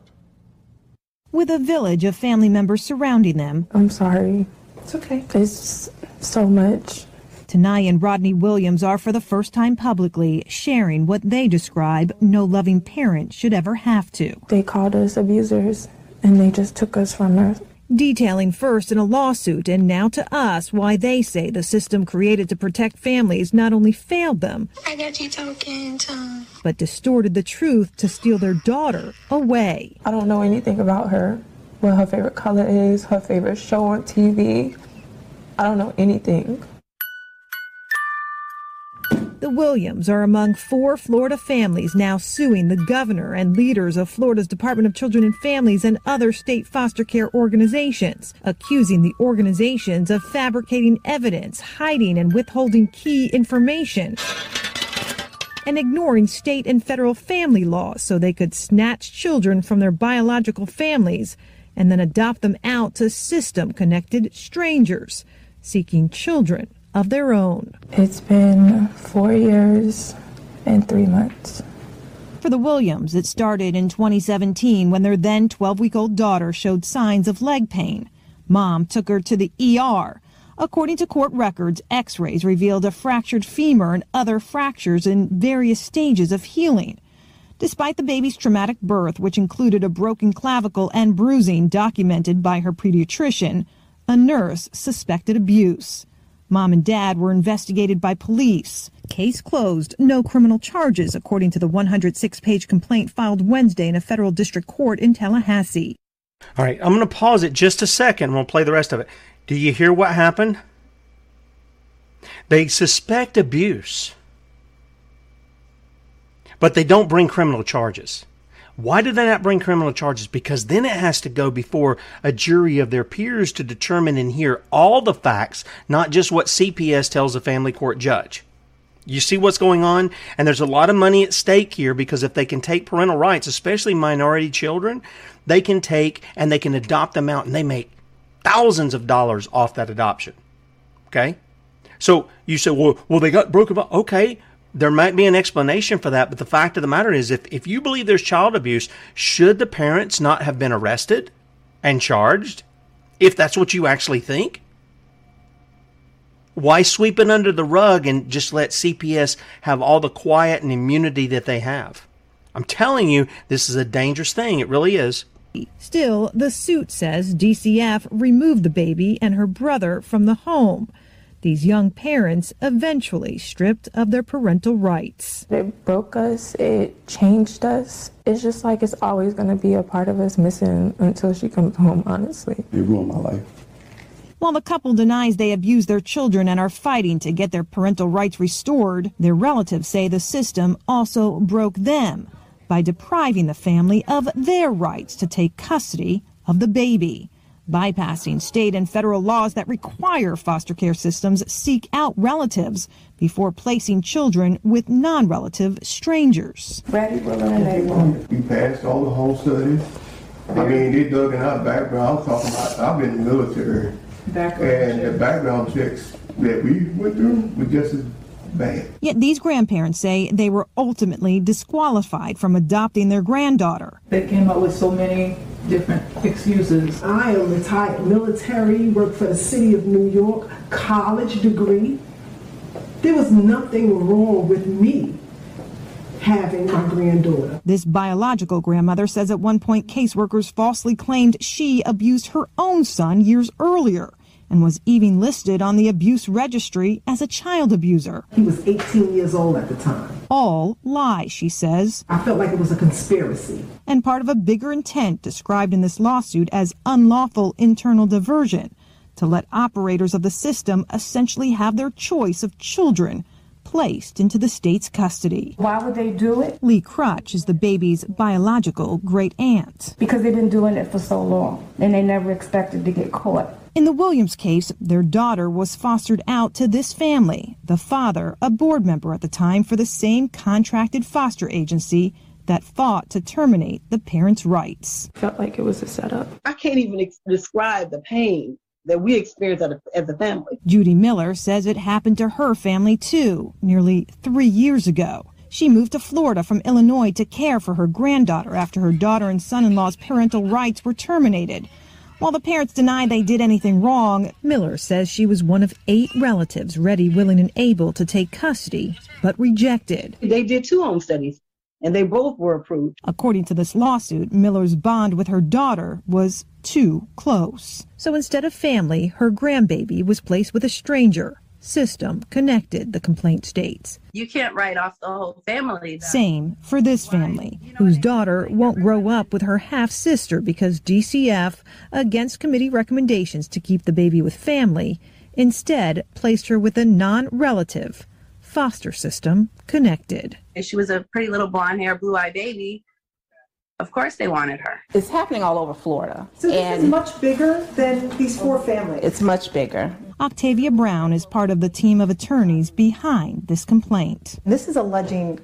With a village of family members surrounding them. I'm sorry. It's okay. It's so much. Tanai and Rodney Williams are for the first time publicly sharing what they describe no loving parent should ever have to. They called us abusers and they just took us from us. detailing first in a lawsuit and now to us why they say the system created to protect families not only failed them, I got you talking to, but distorted the truth to steal their daughter away. I don't know anything about her, what her favorite color is, her favorite show on T V. I don't know anything. The Williams are among four Florida families now suing the governor and leaders of Florida's Department of Children and Families and other state foster care organizations, accusing the organizations of fabricating evidence, hiding and withholding key information, and ignoring state and federal family laws so they could snatch children from their biological families and then adopt them out to system-connected strangers seeking children of their own. It's been four years and three months. For the Williams, it started in twenty seventeen when their then twelve-week-old daughter showed signs of leg pain. Mom took her to the E R. According to court records, x-rays revealed a fractured femur and other fractures in various stages of healing. Despite the baby's traumatic birth, which included a broken clavicle and bruising documented by her pediatrician, a nurse suspected abuse. Mom and Dad were investigated by police. Case closed, no criminal charges, according to the one hundred six page complaint filed Wednesday in a federal district court in Tallahassee. All right, I'm going to pause it just a second. We'll play the rest of it. Do you hear what happened? They suspect abuse, but they don't bring criminal charges. Why do they not bring criminal charges? Because then it has to go before a jury of their peers to determine and hear all the facts, not just what C P S tells a family court judge. You see what's going on? And there's a lot of money at stake here, because if they can take parental rights, especially minority children, they can take and they can adopt them out, and they make thousands of dollars off that adoption. Okay? So you say, well, well they got broken up. Okay. There might be an explanation for that, but the fact of the matter is, if, if you believe there's child abuse, should the parents not have been arrested and charged, if that's what you actually think? Why sweep it under the rug and just let C P S have all the quiet and immunity that they have? I'm telling you, this is a dangerous thing. It really is. Still, the suit says D C F removed the baby and her brother from the home. These young parents eventually stripped of their parental rights. It broke us. It changed us. It's just like it's always going to be a part of us missing until she comes home, honestly. You ruined my life. While the couple denies they abuse their children and are fighting to get their parental rights restored, their relatives say the system also broke them by depriving the family of their rights to take custody of the baby, bypassing state and federal laws that require foster care systems seek out relatives before placing children with non-relative strangers. Ready, willing, you passed all the home studies. I mean, they dug in our background. I'm talking about, I've been in the military. Background and checks. The background checks that we went through were just as bad. Yet these grandparents say they were ultimately disqualified from adopting their granddaughter. They came up with so many different excuses. I am retired military, worked for the city of New York, college degree. There was nothing wrong with me having my granddaughter. This biological grandmother says at one point caseworkers falsely claimed she abused her own son years earlier and was even listed on the abuse registry as a child abuser. He was eighteen years old at the time. All lies, she says. I felt like it was a conspiracy. And part of a bigger intent described in this lawsuit as unlawful internal diversion, to let operators of the system essentially have their choice of children placed into the state's custody. Why would they do it? Lee Crutch is the baby's biological great aunt. Because they've been doing it for so long, and they never expected to get caught. In the Williams case, their daughter was fostered out to this family, the father, a board member at the time for the same contracted foster agency that fought to terminate the parents' rights. Felt like it was a setup. I can't even ex- describe the pain that we experienced as a family. Judy Miller says it happened to her family too, nearly three years ago. She moved to Florida from Illinois to care for her granddaughter after her daughter and son-in-law's parental rights were terminated. While the parents deny they did anything wrong, Miller says she was one of eight relatives ready, willing, and able to take custody, but rejected. They did two home studies, and they both were approved. According to this lawsuit, Miller's bond with her daughter was too close. So instead of family, her grandbaby was placed with a stranger. System connected, the complaint states. You can't write off the whole family, though. Same for this family, you know whose daughter I mean? won't grow up with her half-sister because D C F, against committee recommendations to keep the baby with family, instead placed her with a non-relative, foster system connected. If she was a pretty little blonde-haired, blue-eyed baby, of course they wanted her. It's happening all over Florida. So this and is much bigger than these four families. It's much bigger. Octavia Brown is part of the team of attorneys behind this complaint. This is alleging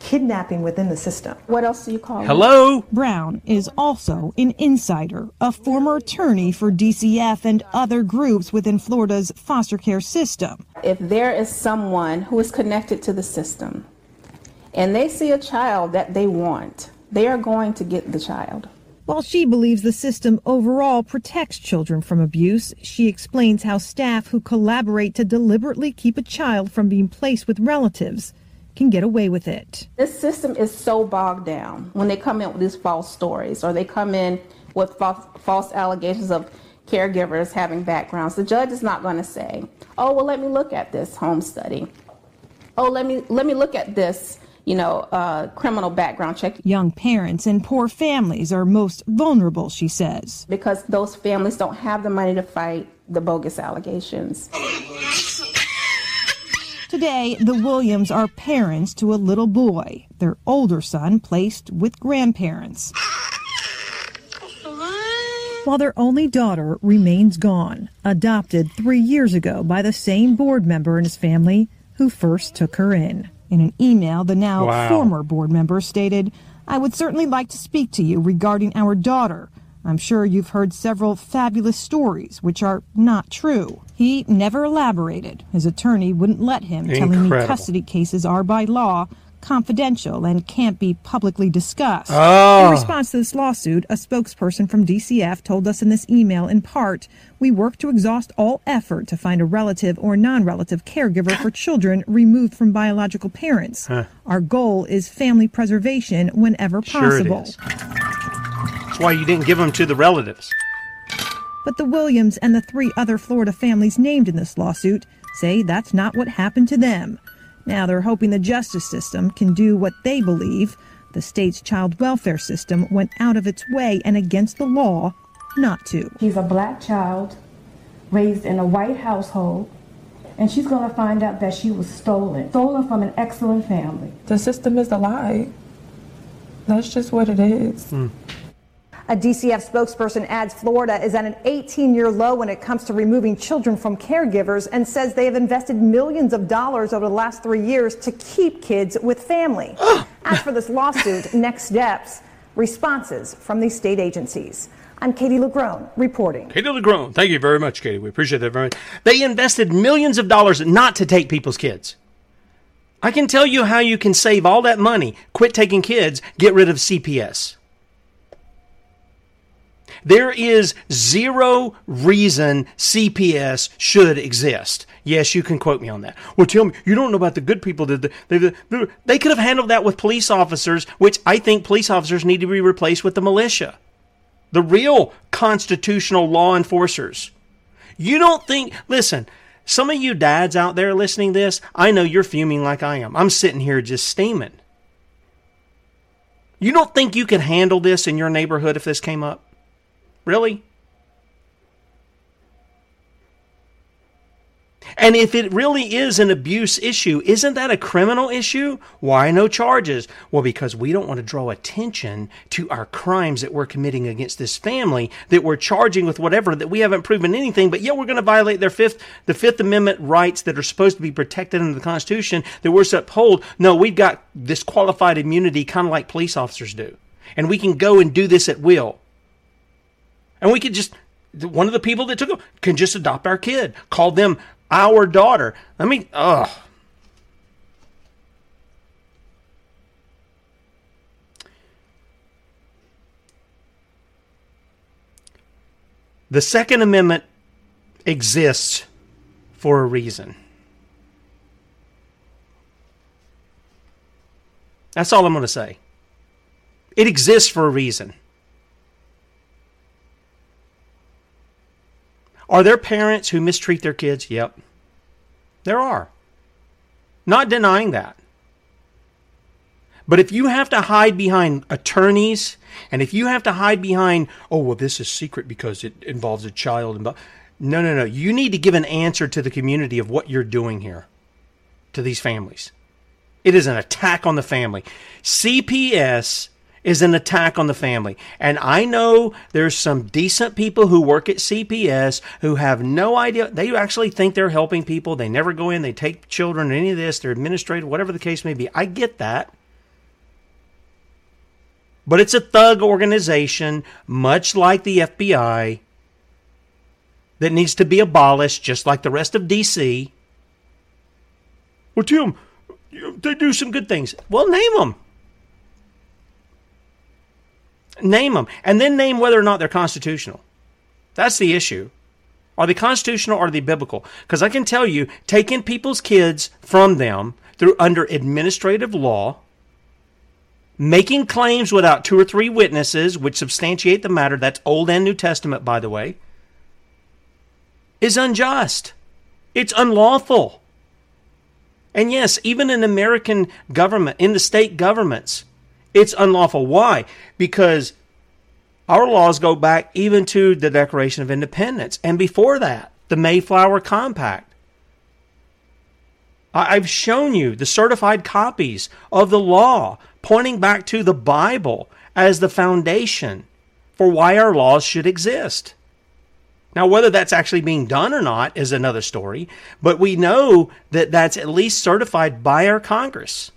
kidnapping within the system. What else do you call it? Hello? Brown is also an insider, a former attorney for D C F and other groups within Florida's foster care system. If there is someone who is connected to the system and they see a child that they want, they are going to get the child. While she believes the system overall protects children from abuse, she explains how staff who collaborate to deliberately keep a child from being placed with relatives can get away with it. This system is so bogged down when they come in with these false stories, or they come in with false, false allegations of caregivers having backgrounds. The judge is not going to say, oh, well, let me look at this home study. Oh, let me let me look at this. you know, uh, criminal background check. Young parents and poor families are most vulnerable, she says. Because those families don't have the money to fight the bogus allegations. Today, the Williams are parents to a little boy, their older son placed with grandparents, while their only daughter remains gone, adopted three years ago by the same board member in his family who first took her in. In an email, the now wow. former board member stated, "I would certainly like to speak to you regarding our daughter. I'm sure you've heard several fabulous stories, which are not true." He never elaborated. His attorney wouldn't let him, Incredible. telling me custody cases are by law confidential and can't be publicly discussed. Oh. In response to this lawsuit, a spokesperson from D C F told us in this email, in part, "We work to exhaust all effort to find a relative or non-relative caregiver for children removed from biological parents. Huh. Our goal is family preservation whenever possible." Sure it is. That's why you didn't give them to the relatives. But the Williams and the three other Florida families named in this lawsuit say that's not what happened to them. Now they're hoping the justice system can do what they believe. The state's child welfare system went out of its way and against the law not to. He's a black child raised in a white household, and she's going to find out that she was stolen, stolen from an excellent family. The system is a lie. That's just what it is. Mm. A D C F spokesperson adds Florida is at an eighteen-year low when it comes to removing children from caregivers, and says they have invested millions of dollars over the last three years to keep kids with family. As for this lawsuit, next steps, responses from these state agencies. I'm Katie LaGrone reporting. Katie LaGrone, thank you very much, Katie. We appreciate that very much. They invested millions of dollars not to take people's kids. I can tell you how you can save all that money, quit taking kids, get rid of C P S. There is zero reason C P S should exist. Yes, you can quote me on that. Well, tell me, you don't know about the good people. That they, they could have handled that with police officers, which I think police officers need to be replaced with the militia, the real constitutional law enforcers. You don't think, listen, some of you dads out there listening to this, I know you're fuming like I am. I'm sitting here just steaming. You don't think you could handle this in your neighborhood if this came up? Really? And if it really is an abuse issue, isn't that a criminal issue? Why no charges? Well, because we don't want to draw attention to our crimes that we're committing against this family, that we're charging with whatever, that we haven't proven anything, but yet we're going to violate their fifth, the Fifth Amendment rights that are supposed to be protected under the Constitution, that we're to uphold. No, we've got this qualified immunity, kind of like police officers do. And we can go and do this at will. And we could just, one of the people that took them can just adopt our kid, call them our daughter. I mean, ugh. The Second Amendment exists for a reason. That's all I'm going to say. It exists for a reason. Are there parents who mistreat their kids? Yep. There are. Not denying that. But if you have to hide behind attorneys, and if you have to hide behind, oh, well, this is secret because it involves a child. No, no, no. You need to give an answer to the community of what you're doing here to these families. It is an attack on the family. C P S is an attack on the family. And I know there's some decent people who work at C P S who have no idea. They actually think they're helping people. They never go in. They take children, any of this. They're administrative, whatever the case may be. I get that. But it's a thug organization, much like the F B I, that needs to be abolished, just like the rest of D C. Well, Tim, they do some good things. Well, name them. Name them, and then name whether or not they're constitutional. That's the issue. Are they constitutional or are they biblical? Because I can tell you, taking people's kids from them through under administrative law, making claims without two or three witnesses which substantiate the matter, that's Old and New Testament, by the way, is unjust. It's unlawful. And yes, even in American government, in the state governments, it's unlawful. Why? Because our laws go back even to the Declaration of Independence, and before that, the Mayflower Compact. I've shown you the certified copies of the law pointing back to the Bible as the foundation for why our laws should exist. Now, whether that's actually being done or not is another story, but we know that that's at least certified by our Congress.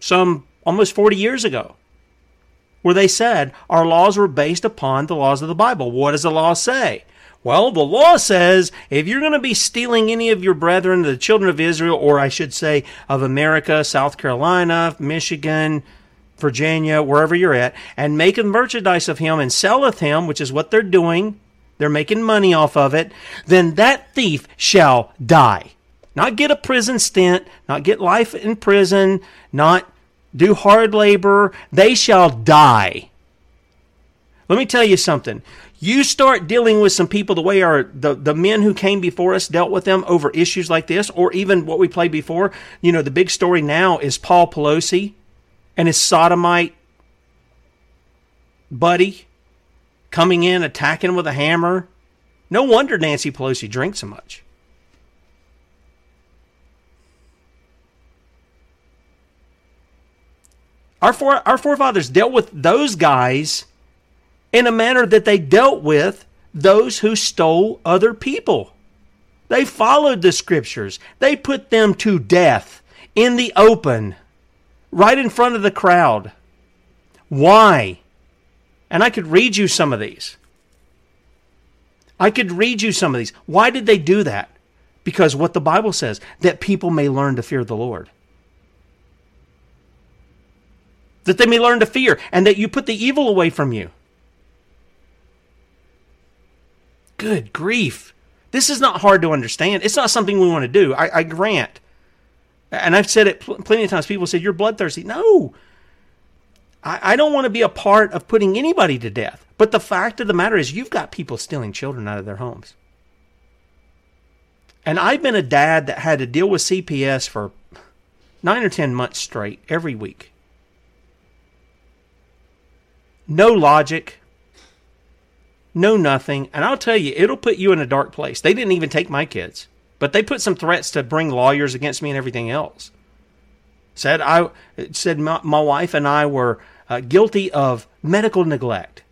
Some almost forty years ago, where they said our laws were based upon the laws of the Bible. What does the law say? Well, the law says if you're going to be stealing any of your brethren, the children of Israel, or I should say of America, South Carolina, Michigan, Virginia, wherever you're at, and making merchandise of him and selleth him, which is what they're doing, they're making money off of it, then that thief shall die. Not get a prison stint, not get life in prison, not do hard labor, they shall die. Let me tell you something. You start dealing with some people the way our the, the men who came before us dealt with them over issues like this, or even what we played before. You know, the big story now is Paul Pelosi and his sodomite buddy coming in, attacking him with a hammer. No wonder Nancy Pelosi drinks so much. Our, fore, our forefathers dealt with those guys in a manner that they dealt with those who stole other people. They followed the scriptures. They put them to death in the open, right in front of the crowd. Why? And I could read you some of these. I could read you some of these. Why did they do that? Because what the Bible says, that people may learn to fear the Lord. That they may learn to fear, and that you put the evil away from you. Good grief. This is not hard to understand. It's not something we want to do. I, I grant. And I've said it pl- plenty of times. People said, you're bloodthirsty. No. I, I don't want to be a part of putting anybody to death. But the fact of the matter is, you've got people stealing children out of their homes. And I've been a dad that had to deal with C P S for nine or ten months straight every week. No logic, no nothing. And I'll tell you, it'll put you in a dark place. They didn't even take my kids, but they put some threats to bring lawyers against me and everything else. Said I said my, my wife and I were uh, guilty of medical neglect.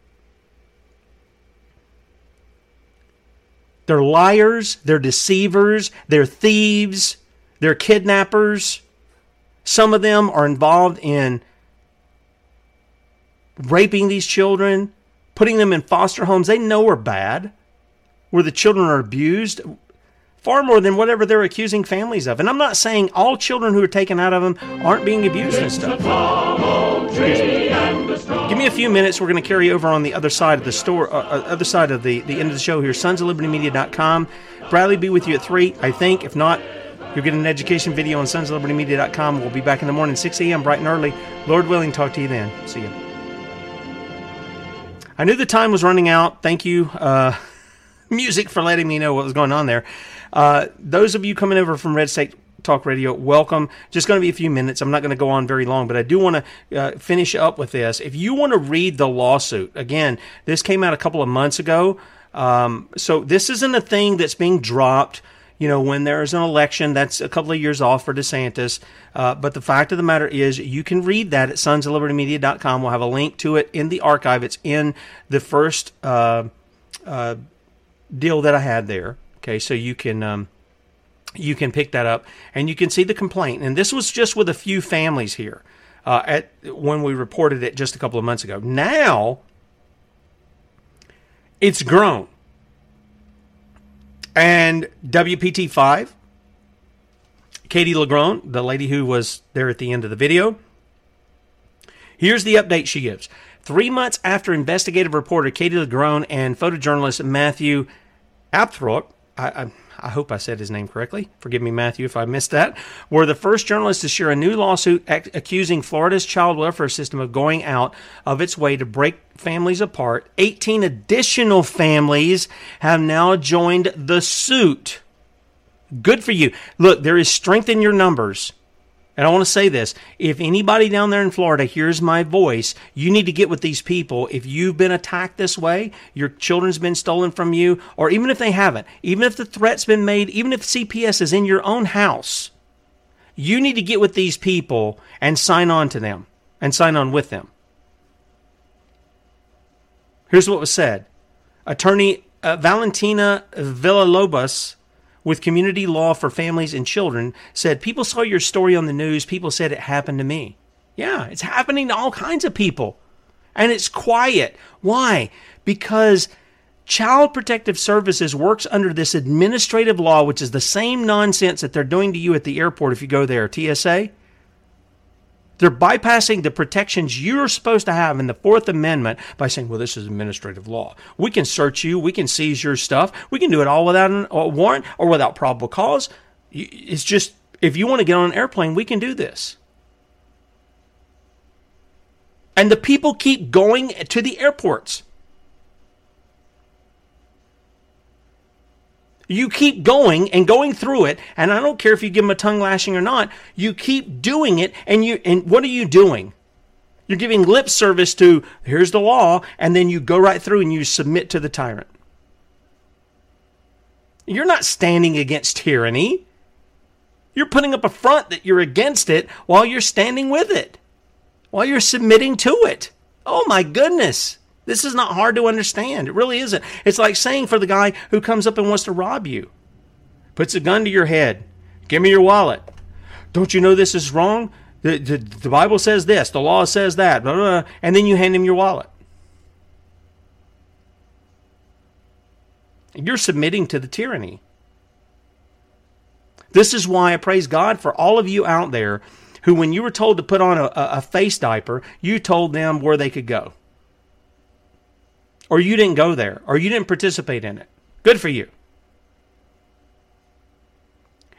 They're liars, they're deceivers, they're thieves, they're kidnappers. Some of them are involved in raping these children, putting them in foster homes they know are bad, where the children are abused, far more than whatever they're accusing families of. And I'm not saying all children who are taken out of them aren't being abused and stuff. Give me a few minutes. We're going to carry over on the other side of the store, uh, other side of the, the end of the show here, sons of liberty media dot com. Bradley be with you at three, I think. If not, You'll get an education video on sons of liberty media dot com. We'll be back in the morning, six a.m., bright and early. Lord willing, talk to you then. See you. I knew the time was running out. Thank you, uh, music, for letting me know what was going on there. Uh, those of you coming over from Red State Talk Radio, welcome. Just going to be a few minutes. I'm not going to go on very long, but I do want to uh, finish up with this. If you want to read the lawsuit, again, this came out a couple of months ago. Um, so this isn't a thing that's being dropped, you know, when there is an election. That's a couple of years off for DeSantis. Uh, but the fact of the matter is, you can read that at sons of liberty media dot com. We'll have a link to it in the archive. It's in the first uh, uh, deal that I had there. Okay, so you can um, you can pick that up, and you can see the complaint. And this was just with a few families here uh, at when we reported it just a couple of months ago. Now it's grown. And W P T five, Katie LaGrone, the lady who was there at the end of the video, here's the update she gives. Three months after investigative reporter Katie LaGrone and photojournalist Matthew Apthorpe, I, I, I hope I said his name correctly, forgive me, Matthew, if I missed that, were the first journalists to share a new lawsuit ac- accusing Florida's child welfare system of going out of its way to break families apart. eighteen additional families have now joined the suit. Good for you. Look, there is strength in your numbers. And I want to say this. If anybody down there in Florida hears my voice, you need to get with these people. If you've been attacked this way, your children's been stolen from you, or even if they haven't, even if the threat's been made, even if C P S is in your own house, you need to get with these people and sign on to them and sign on with them. Here's what was said. Attorney uh, Valentina Villalobos with Community Law for Families and Children said, people saw your story on the news. People said it happened to me. Yeah, it's happening to all kinds of people. And it's quiet. Why? Because Child Protective Services works under this administrative law, which is the same nonsense that they're doing to you at the airport if you go there, T S A. They're bypassing the protections you're supposed to have in the Fourth Amendment by saying, well, this is administrative law. We can search you. We can seize your stuff. We can do it all without a warrant or without probable cause. It's just, if you want to get on an airplane, we can do this. And the people keep going to the airports. You keep going and going through it, and I don't care if you give them a tongue lashing or not. You keep doing it, and you and what are you doing? You're giving lip service to, here's the law, and then you go right through and you submit to the tyrant. You're not standing against tyranny. You're putting up a front that you're against it while you're standing with it, while you're submitting to it. Oh, my goodness. This is not hard to understand. It really isn't. It's like saying for the guy who comes up and wants to rob you, puts a gun to your head, give me your wallet. Don't you know this is wrong? The, the, the Bible says this, the law says that, blah, blah, blah, and then you hand him your wallet. You're submitting to the tyranny. This is why I praise God for all of you out there who, when you were told to put on a, a face diaper, you told them where they could go. Or you didn't go there, or you didn't participate in it. Good for you.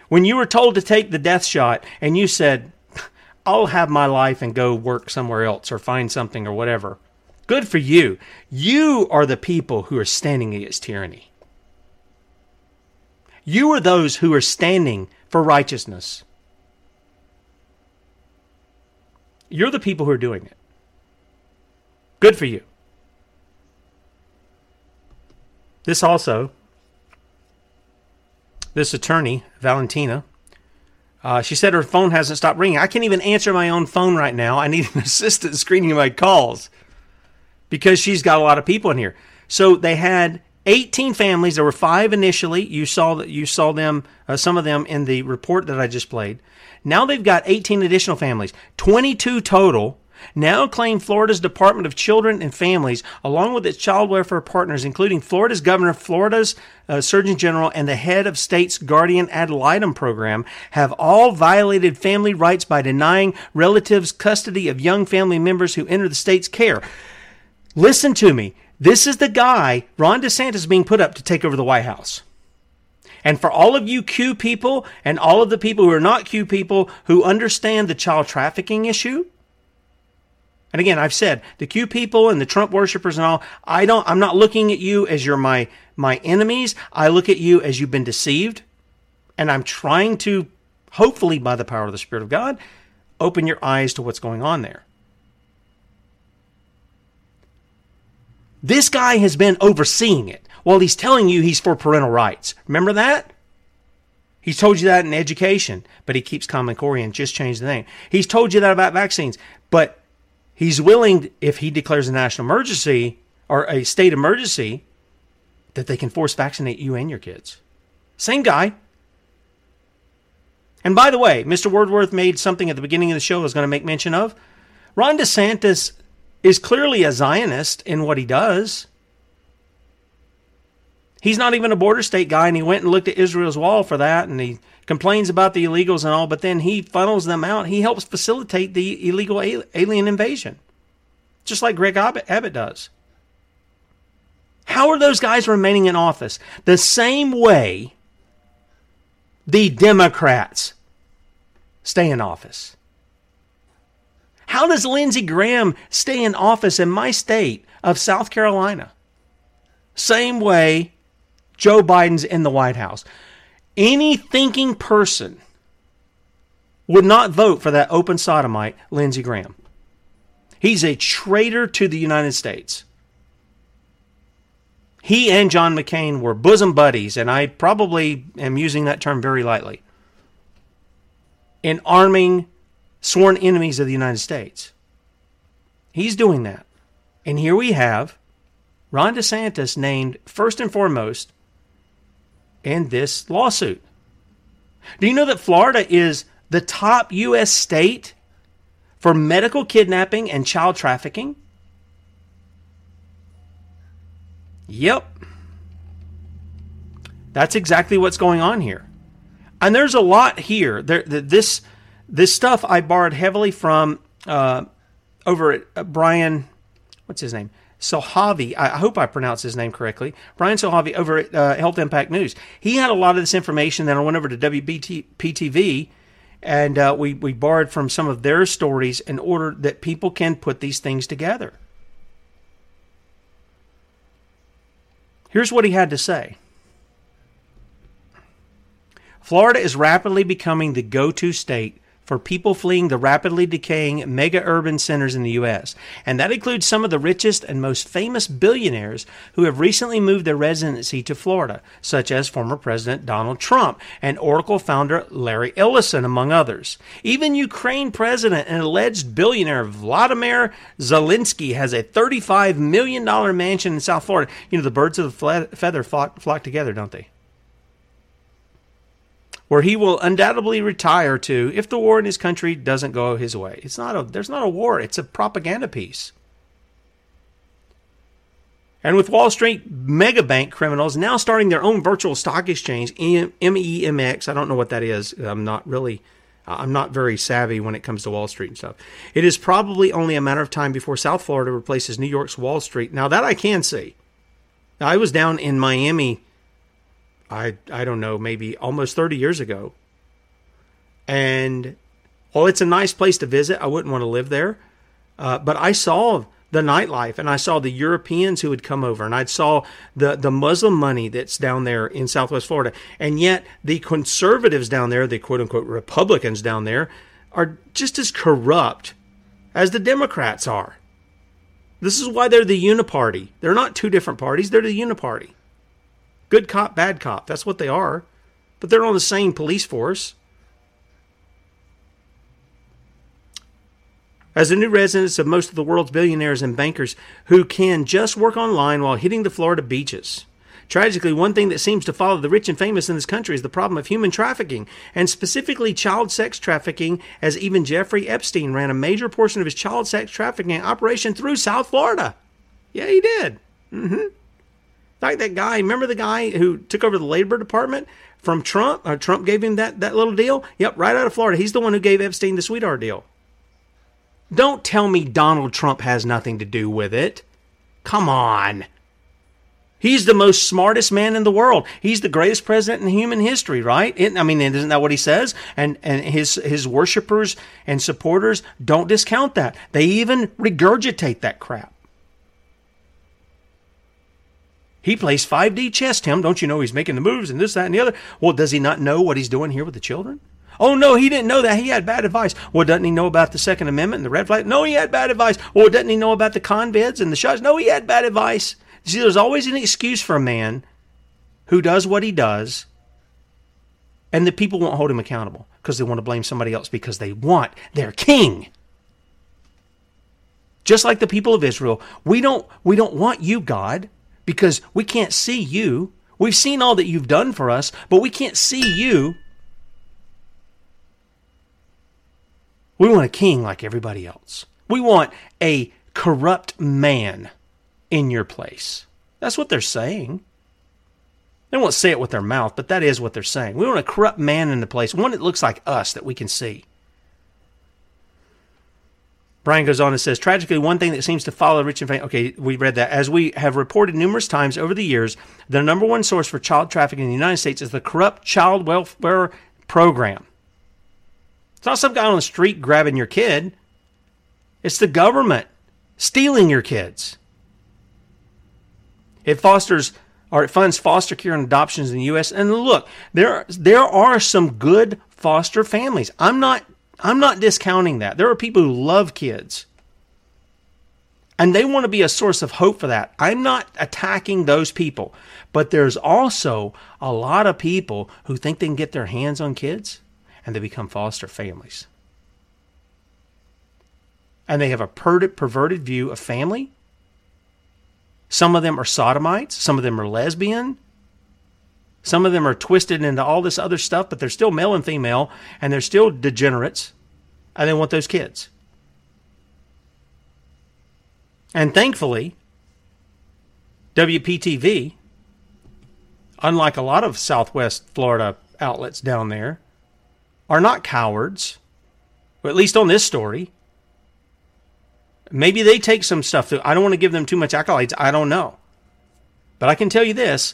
When you were told to take the death shot, and you said, I'll have my life and go work somewhere else, or find something, or whatever. Good for you. You are the people who are standing against tyranny. You are those who are standing for righteousness. You're the people who are doing it. Good for you. This also, this attorney, Valentina, uh, she said her phone hasn't stopped ringing. I can't even answer my own phone right now. I need an assistant screening my calls because she's got a lot of people in here. So they had eighteen families. There were five initially. You saw that you saw them, uh, some of them in the report that I just played. Now they've got eighteen additional families, twenty-two total. Now claim Florida's Department of Children and Families, along with its child welfare partners, including Florida's governor, Florida's uh, Surgeon General, and the head of state's Guardian Ad Litem program, have all violated family rights by denying relatives custody of young family members who enter the state's care. Listen to me. This is the guy, Ron DeSantis, being put up to take over the White House. And for all of you Q people and all of the people who are not Q people who understand the child trafficking issue, and again, I've said the Q people and the Trump worshipers and all, I don't, I'm not looking at you as you're my, my enemies. I look at you as you've been deceived. And I'm trying to, hopefully by the power of the Spirit of God, open your eyes to what's going on there. This guy has been overseeing it while he's telling you he's for parental rights. Remember that? He's told you that in education, but he keeps Common Core and just changed the name. He's told you that about vaccines, but he's willing, if he declares a national emergency or a state emergency, that they can force vaccinate you and your kids. Same guy. And by the way, Mister Wordworth made something at the beginning of the show I was going to make mention of. Ron DeSantis is clearly a Zionist in what he does. He's not even a border state guy, and he went and looked at Israel's wall for that, and he complains about the illegals and all, but then he funnels them out. He helps facilitate the illegal alien invasion, just like Greg Abbott does. How are those guys remaining in office? The same way the Democrats stay in office. How does Lindsey Graham stay in office in my state of South Carolina? Same way Joe Biden's in the White House. Any thinking person would not vote for that open sodomite, Lindsey Graham. He's a traitor to the United States. He and John McCain were bosom buddies, and I probably am using that term very lightly, in arming sworn enemies of the United States. He's doing that. And here we have Ron DeSantis named first and foremost in this lawsuit. Do you know that Florida is the top U S state for medical kidnapping and child trafficking? Yep. That's exactly what's going on here. And there's a lot here. There, this, this stuff I borrowed heavily from uh, over at Brian, what's his name? Sohavi. I hope I pronounced his name correctly. Brian Sohavi over at uh, Health Impact News. He had a lot of this information that I went over to W P T V, and uh, we, we borrowed from some of their stories in order that people can put these things together. Here's what he had to say. Florida is rapidly becoming the go-to state for people fleeing the rapidly decaying mega-urban centers in the U S, and that includes some of the richest and most famous billionaires who have recently moved their residency to Florida, such as former President Donald Trump and Oracle founder Larry Ellison, among others. Even Ukraine President and alleged billionaire Vladimir Zelensky has a thirty-five million dollars mansion in South Florida. You know, the birds of the feather flock, flock together, don't they? Where he will undoubtedly retire to if the war in his country doesn't go his way. It's not a, there's not a war, it's a propaganda piece. And with Wall Street mega bank criminals now starting their own virtual stock exchange, M E M X, I don't know what that is. I'm not really, I'm not very savvy when it comes to Wall Street and stuff. It is probably only a matter of time before South Florida replaces New York's Wall Street. Now that I can see. Now, I was down in Miami I I don't know, maybe almost thirty years ago. And while it's a nice place to visit, I wouldn't want to live there. Uh, but I saw the nightlife, and I saw the Europeans who would come over, and I saw the, the Muslim money that's down there in Southwest Florida. And yet the conservatives down there, the quote-unquote Republicans down there, are just as corrupt as the Democrats are. This is why they're the uniparty. They're not two different parties. They're the uniparty. Good cop, bad cop. That's what they are. But they're on the same police force. As the new residents of most of the world's billionaires and bankers who can just work online while hitting the Florida beaches. Tragically, one thing that seems to follow the rich and famous in this country is the problem of human trafficking, and specifically child sex trafficking, as even Jeffrey Epstein ran a major portion of his child sex trafficking operation through South Florida. Yeah, he did. Mm-hmm. Like that guy, remember the guy who took over the Labor Department from Trump? Uh, Trump gave him that, that little deal? Yep, right out of Florida. He's the one who gave Epstein the sweetheart deal. Don't tell me Donald Trump has nothing to do with it. Come on. He's the most smartest man in the world. He's the greatest president in human history, right? It, I mean, isn't that what he says? And and his his worshipers and supporters don't discount that. They even regurgitate that crap. He plays five D chess, Tim. Don't you know he's making the moves and this, that, and the other? Well, does he not know what he's doing here with the children? Oh, no, he didn't know that. He had bad advice. Well, doesn't he know about the Second Amendment and the red flag? No, he had bad advice. Well, doesn't he know about the convicts and the shots? No, he had bad advice. You see, there's always an excuse for a man who does what he does, and the people won't hold him accountable because they want to blame somebody else because they want their king. Just like the people of Israel, we don't, we don't want you, God, because we can't see you. We've seen all that you've done for us, but we can't see you. We want a king like everybody else. We want a corrupt man in your place. That's what they're saying. They won't say it with their mouth, but that is what they're saying. We want a corrupt man in the place, one that looks like us that we can see. Brian goes on and says, tragically, one thing that seems to follow rich and famous. Okay, we read that. As we have reported numerous times over the years, the number one source for child trafficking in the United States is the corrupt child welfare program. It's not some guy on the street grabbing your kid. It's the government stealing your kids. It fosters, or it funds foster care and adoptions in the U S. And look, there there are some good foster families. I'm not I'm not discounting that. There are people who love kids, and they want to be a source of hope for that. I'm not attacking those people. But there's also a lot of people who think they can get their hands on kids, and they become foster families. And they have a perverted view of family. Some of them are sodomites. Some of them are lesbian. Some of them are twisted into all this other stuff, but they're still male and female, and they're still degenerates, and they want those kids. And thankfully, W P T V, unlike a lot of Southwest Florida outlets down there, are not cowards, or at least on this story. Maybe they take some stuff through. I don't want to give them too much accolades. I don't know. But I can tell you this.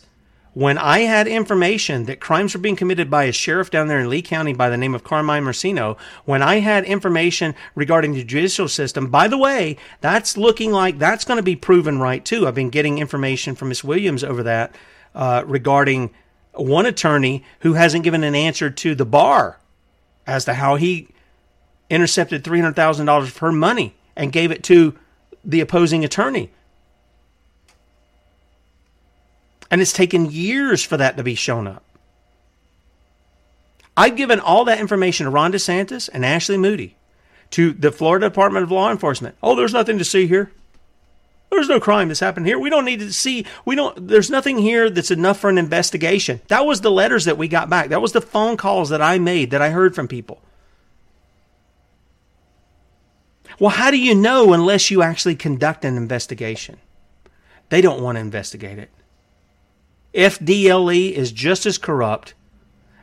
When I had information that crimes were being committed by a sheriff down there in Lee County by the name of Carmine Mercino, when I had information regarding the judicial system, by the way, that's looking like that's going to be proven right too. I've been getting information from Miss Williams over that uh, regarding one attorney who hasn't given an answer to the bar as to how he intercepted three hundred thousand dollars of her money and gave it to the opposing attorney. And it's taken years for that to be shown up. I've given all that information to Ron DeSantis and Ashley Moody, to the Florida Department of Law Enforcement. Oh, there's nothing to see here. There's no crime that's happened here. We don't need to see. We don't. There's nothing here that's enough for an investigation. That was the letters that we got back. That was the phone calls that I made, that I heard from people. Well, how do you know unless you actually conduct an investigation? They don't want to investigate it. F D L E is just as corrupt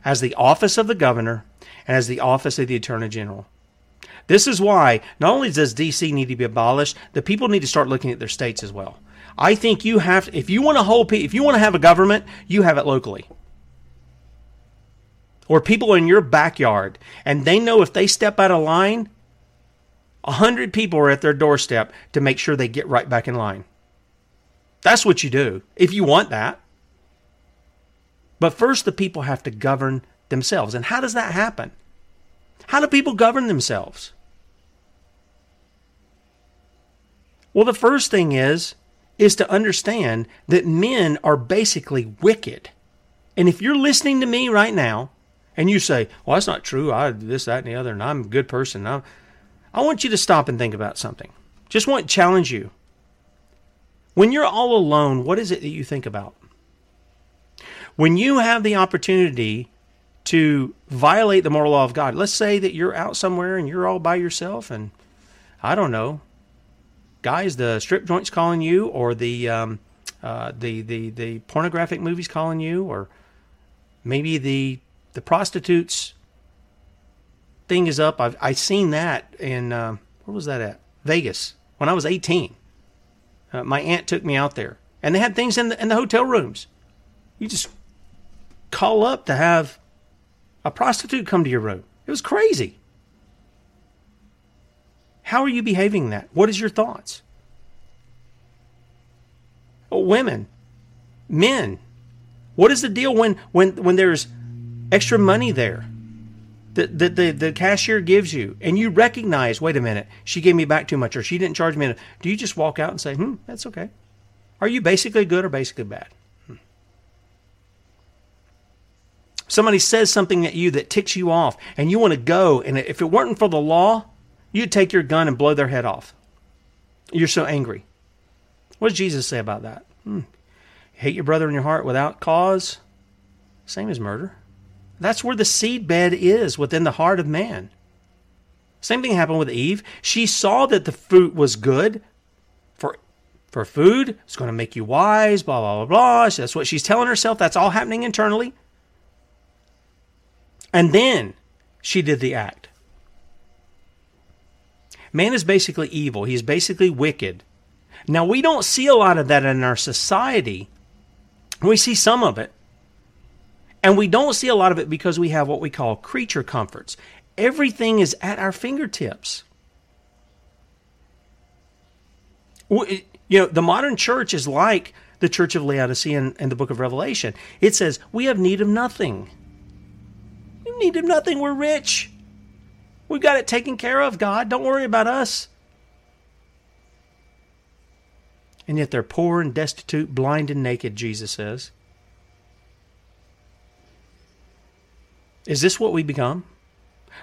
as the office of the governor and as the office of the attorney general. This is why not only does D C need to be abolished, the people need to start looking at their states as well. I think you have to, if you want to hold, if you want to have a government, you have it locally. Or people in your backyard, and they know if they step out of line, a hundred people are at their doorstep to make sure they get right back in line. That's what you do if you want that. But first, the people have to govern themselves. And how does that happen? How do people govern themselves? Well, the first thing is, is to understand that men are basically wicked. And if you're listening to me right now, and you say, well, that's not true, I do this, that, and the other, and I'm a good person, I'm... I want you to stop and think about something. Just want to challenge you. When you're all alone, what is it that you think about? When you have the opportunity to violate the moral law of God, let's say that you're out somewhere and you're all by yourself and, I don't know, guys, the strip joint's calling you, or the, um, uh, the, the, the pornographic movie's calling you, or maybe the, the prostitute's thing is up. I've I seen that in uh, where was that at? Vegas when I was eighteen. Uh, my aunt took me out there. And they had things in the, in the hotel rooms. You just call up to have a prostitute come to your room. It was crazy. How are you behaving that? What is your thoughts? Oh, women, men, what is the deal when when, when there's extra money there that the, the, the cashier gives you and you recognize, wait a minute, she gave me back too much or she didn't charge me enough. Do you just walk out and say, hmm, that's okay? Are you basically good or basically bad? Hmm. Somebody says something at you that ticks you off and you want to go, and if it weren't for the law, you'd take your gun and blow their head off. You're so angry. What does Jesus say about that? Hmm. Hate your brother in your heart without cause. Same as murder. That's where the seedbed is, within the heart of man. Same thing happened with Eve. She saw that the fruit was good for, for food. It's going to make you wise, blah, blah, blah, blah. So that's what she's telling herself. That's all happening internally. And then she did the act. Man is basically evil. He's basically wicked. Now, we don't see a lot of that in our society. We see some of it. And we don't see a lot of it because we have what we call creature comforts. Everything is at our fingertips. You know, the modern church is like the church of Laodicea in, in the book of Revelation. It says, we have need of nothing. We have need of nothing. We're rich. We've got it taken care of, God. Don't worry about us. And yet they're poor and destitute, blind and naked, Jesus says. Is this what we become?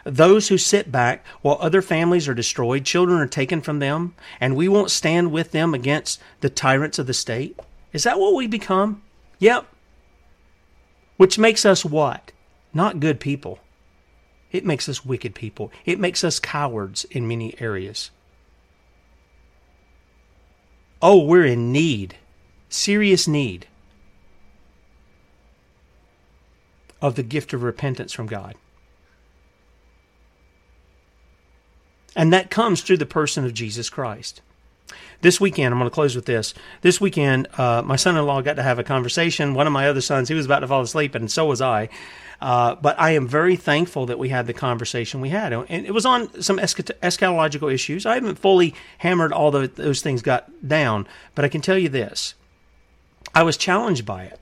Those who sit back while other families are destroyed, children are taken from them, and we won't stand with them against the tyrants of the state? Is that what we become? Yep. Which makes us what? Not good people. It makes us wicked people. It makes us cowards in many areas. Oh, we're in need, serious need of the gift of repentance from God. And that comes through the person of Jesus Christ. This weekend, I'm going to close with this. This weekend, uh, my son-in-law got to have a conversation. One of my other sons, he was about to fall asleep, and so was I. Uh, but I am very thankful that we had the conversation we had. And it was on some eschatological issues. I haven't fully hammered all the, those things got down, but I can tell you this. I was challenged by it.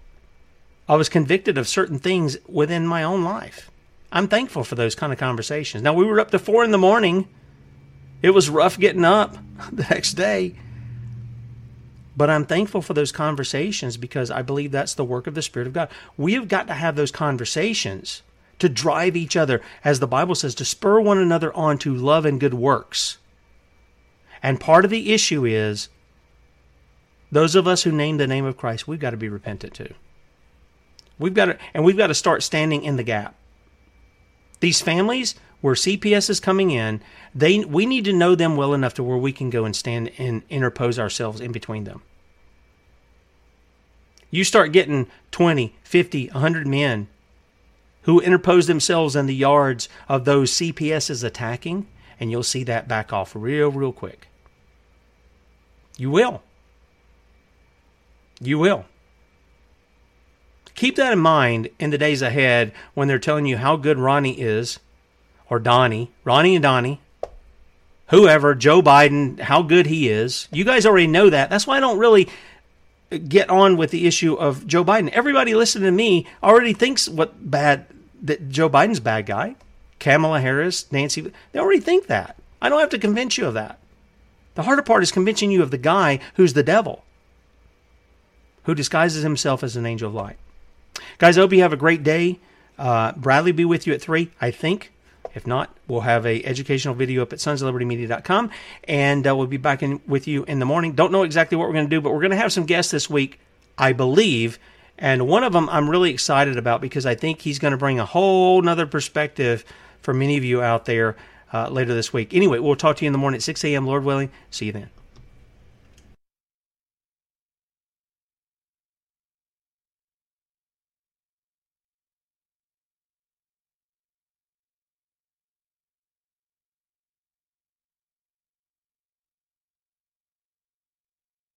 I was convicted of certain things within my own life. I'm thankful for those kind of conversations. Now, we were up to four in the morning. It was rough getting up the next day. But I'm thankful for those conversations because I believe that's the work of the Spirit of God. We have got to have those conversations to drive each other, as the Bible says, to spur one another on to love and good works. And part of the issue is those of us who name the name of Christ, we've got to be repentant to. We've got to, and we've got to start standing in the gap. These families where C P S is coming in, they we need to know them well enough to where we can go and stand and interpose ourselves in between them. You start getting twenty, fifty, one hundred men who interpose themselves in the yards of those C P Ss attacking, and you'll see that back off real, real quick. You will. You will. Keep that in mind in the days ahead when they're telling you how good Ronnie is, or Donnie, Ronnie and Donnie, whoever, Joe Biden, how good he is. You guys already know that. That's why I don't really get on with the issue of Joe Biden. Everybody listening to me already thinks what bad that Joe Biden's a bad guy. Kamala Harris, Nancy, they already think that. I don't have to convince you of that. The harder part is convincing you of the guy who's the devil, who disguises himself as an angel of light. Guys, I hope you have a great day. Uh, Bradley will be with you at three, I think. If not, we'll have a educational video up at sons of liberty media dot com, and uh, we'll be back in with you in the morning. Don't know exactly what we're going to do, but we're going to have some guests this week, I believe. And one of them I'm really excited about because I think he's going to bring a whole nother perspective for many of you out there uh, later this week. Anyway, we'll talk to you in the morning at six a.m., Lord willing. See you then.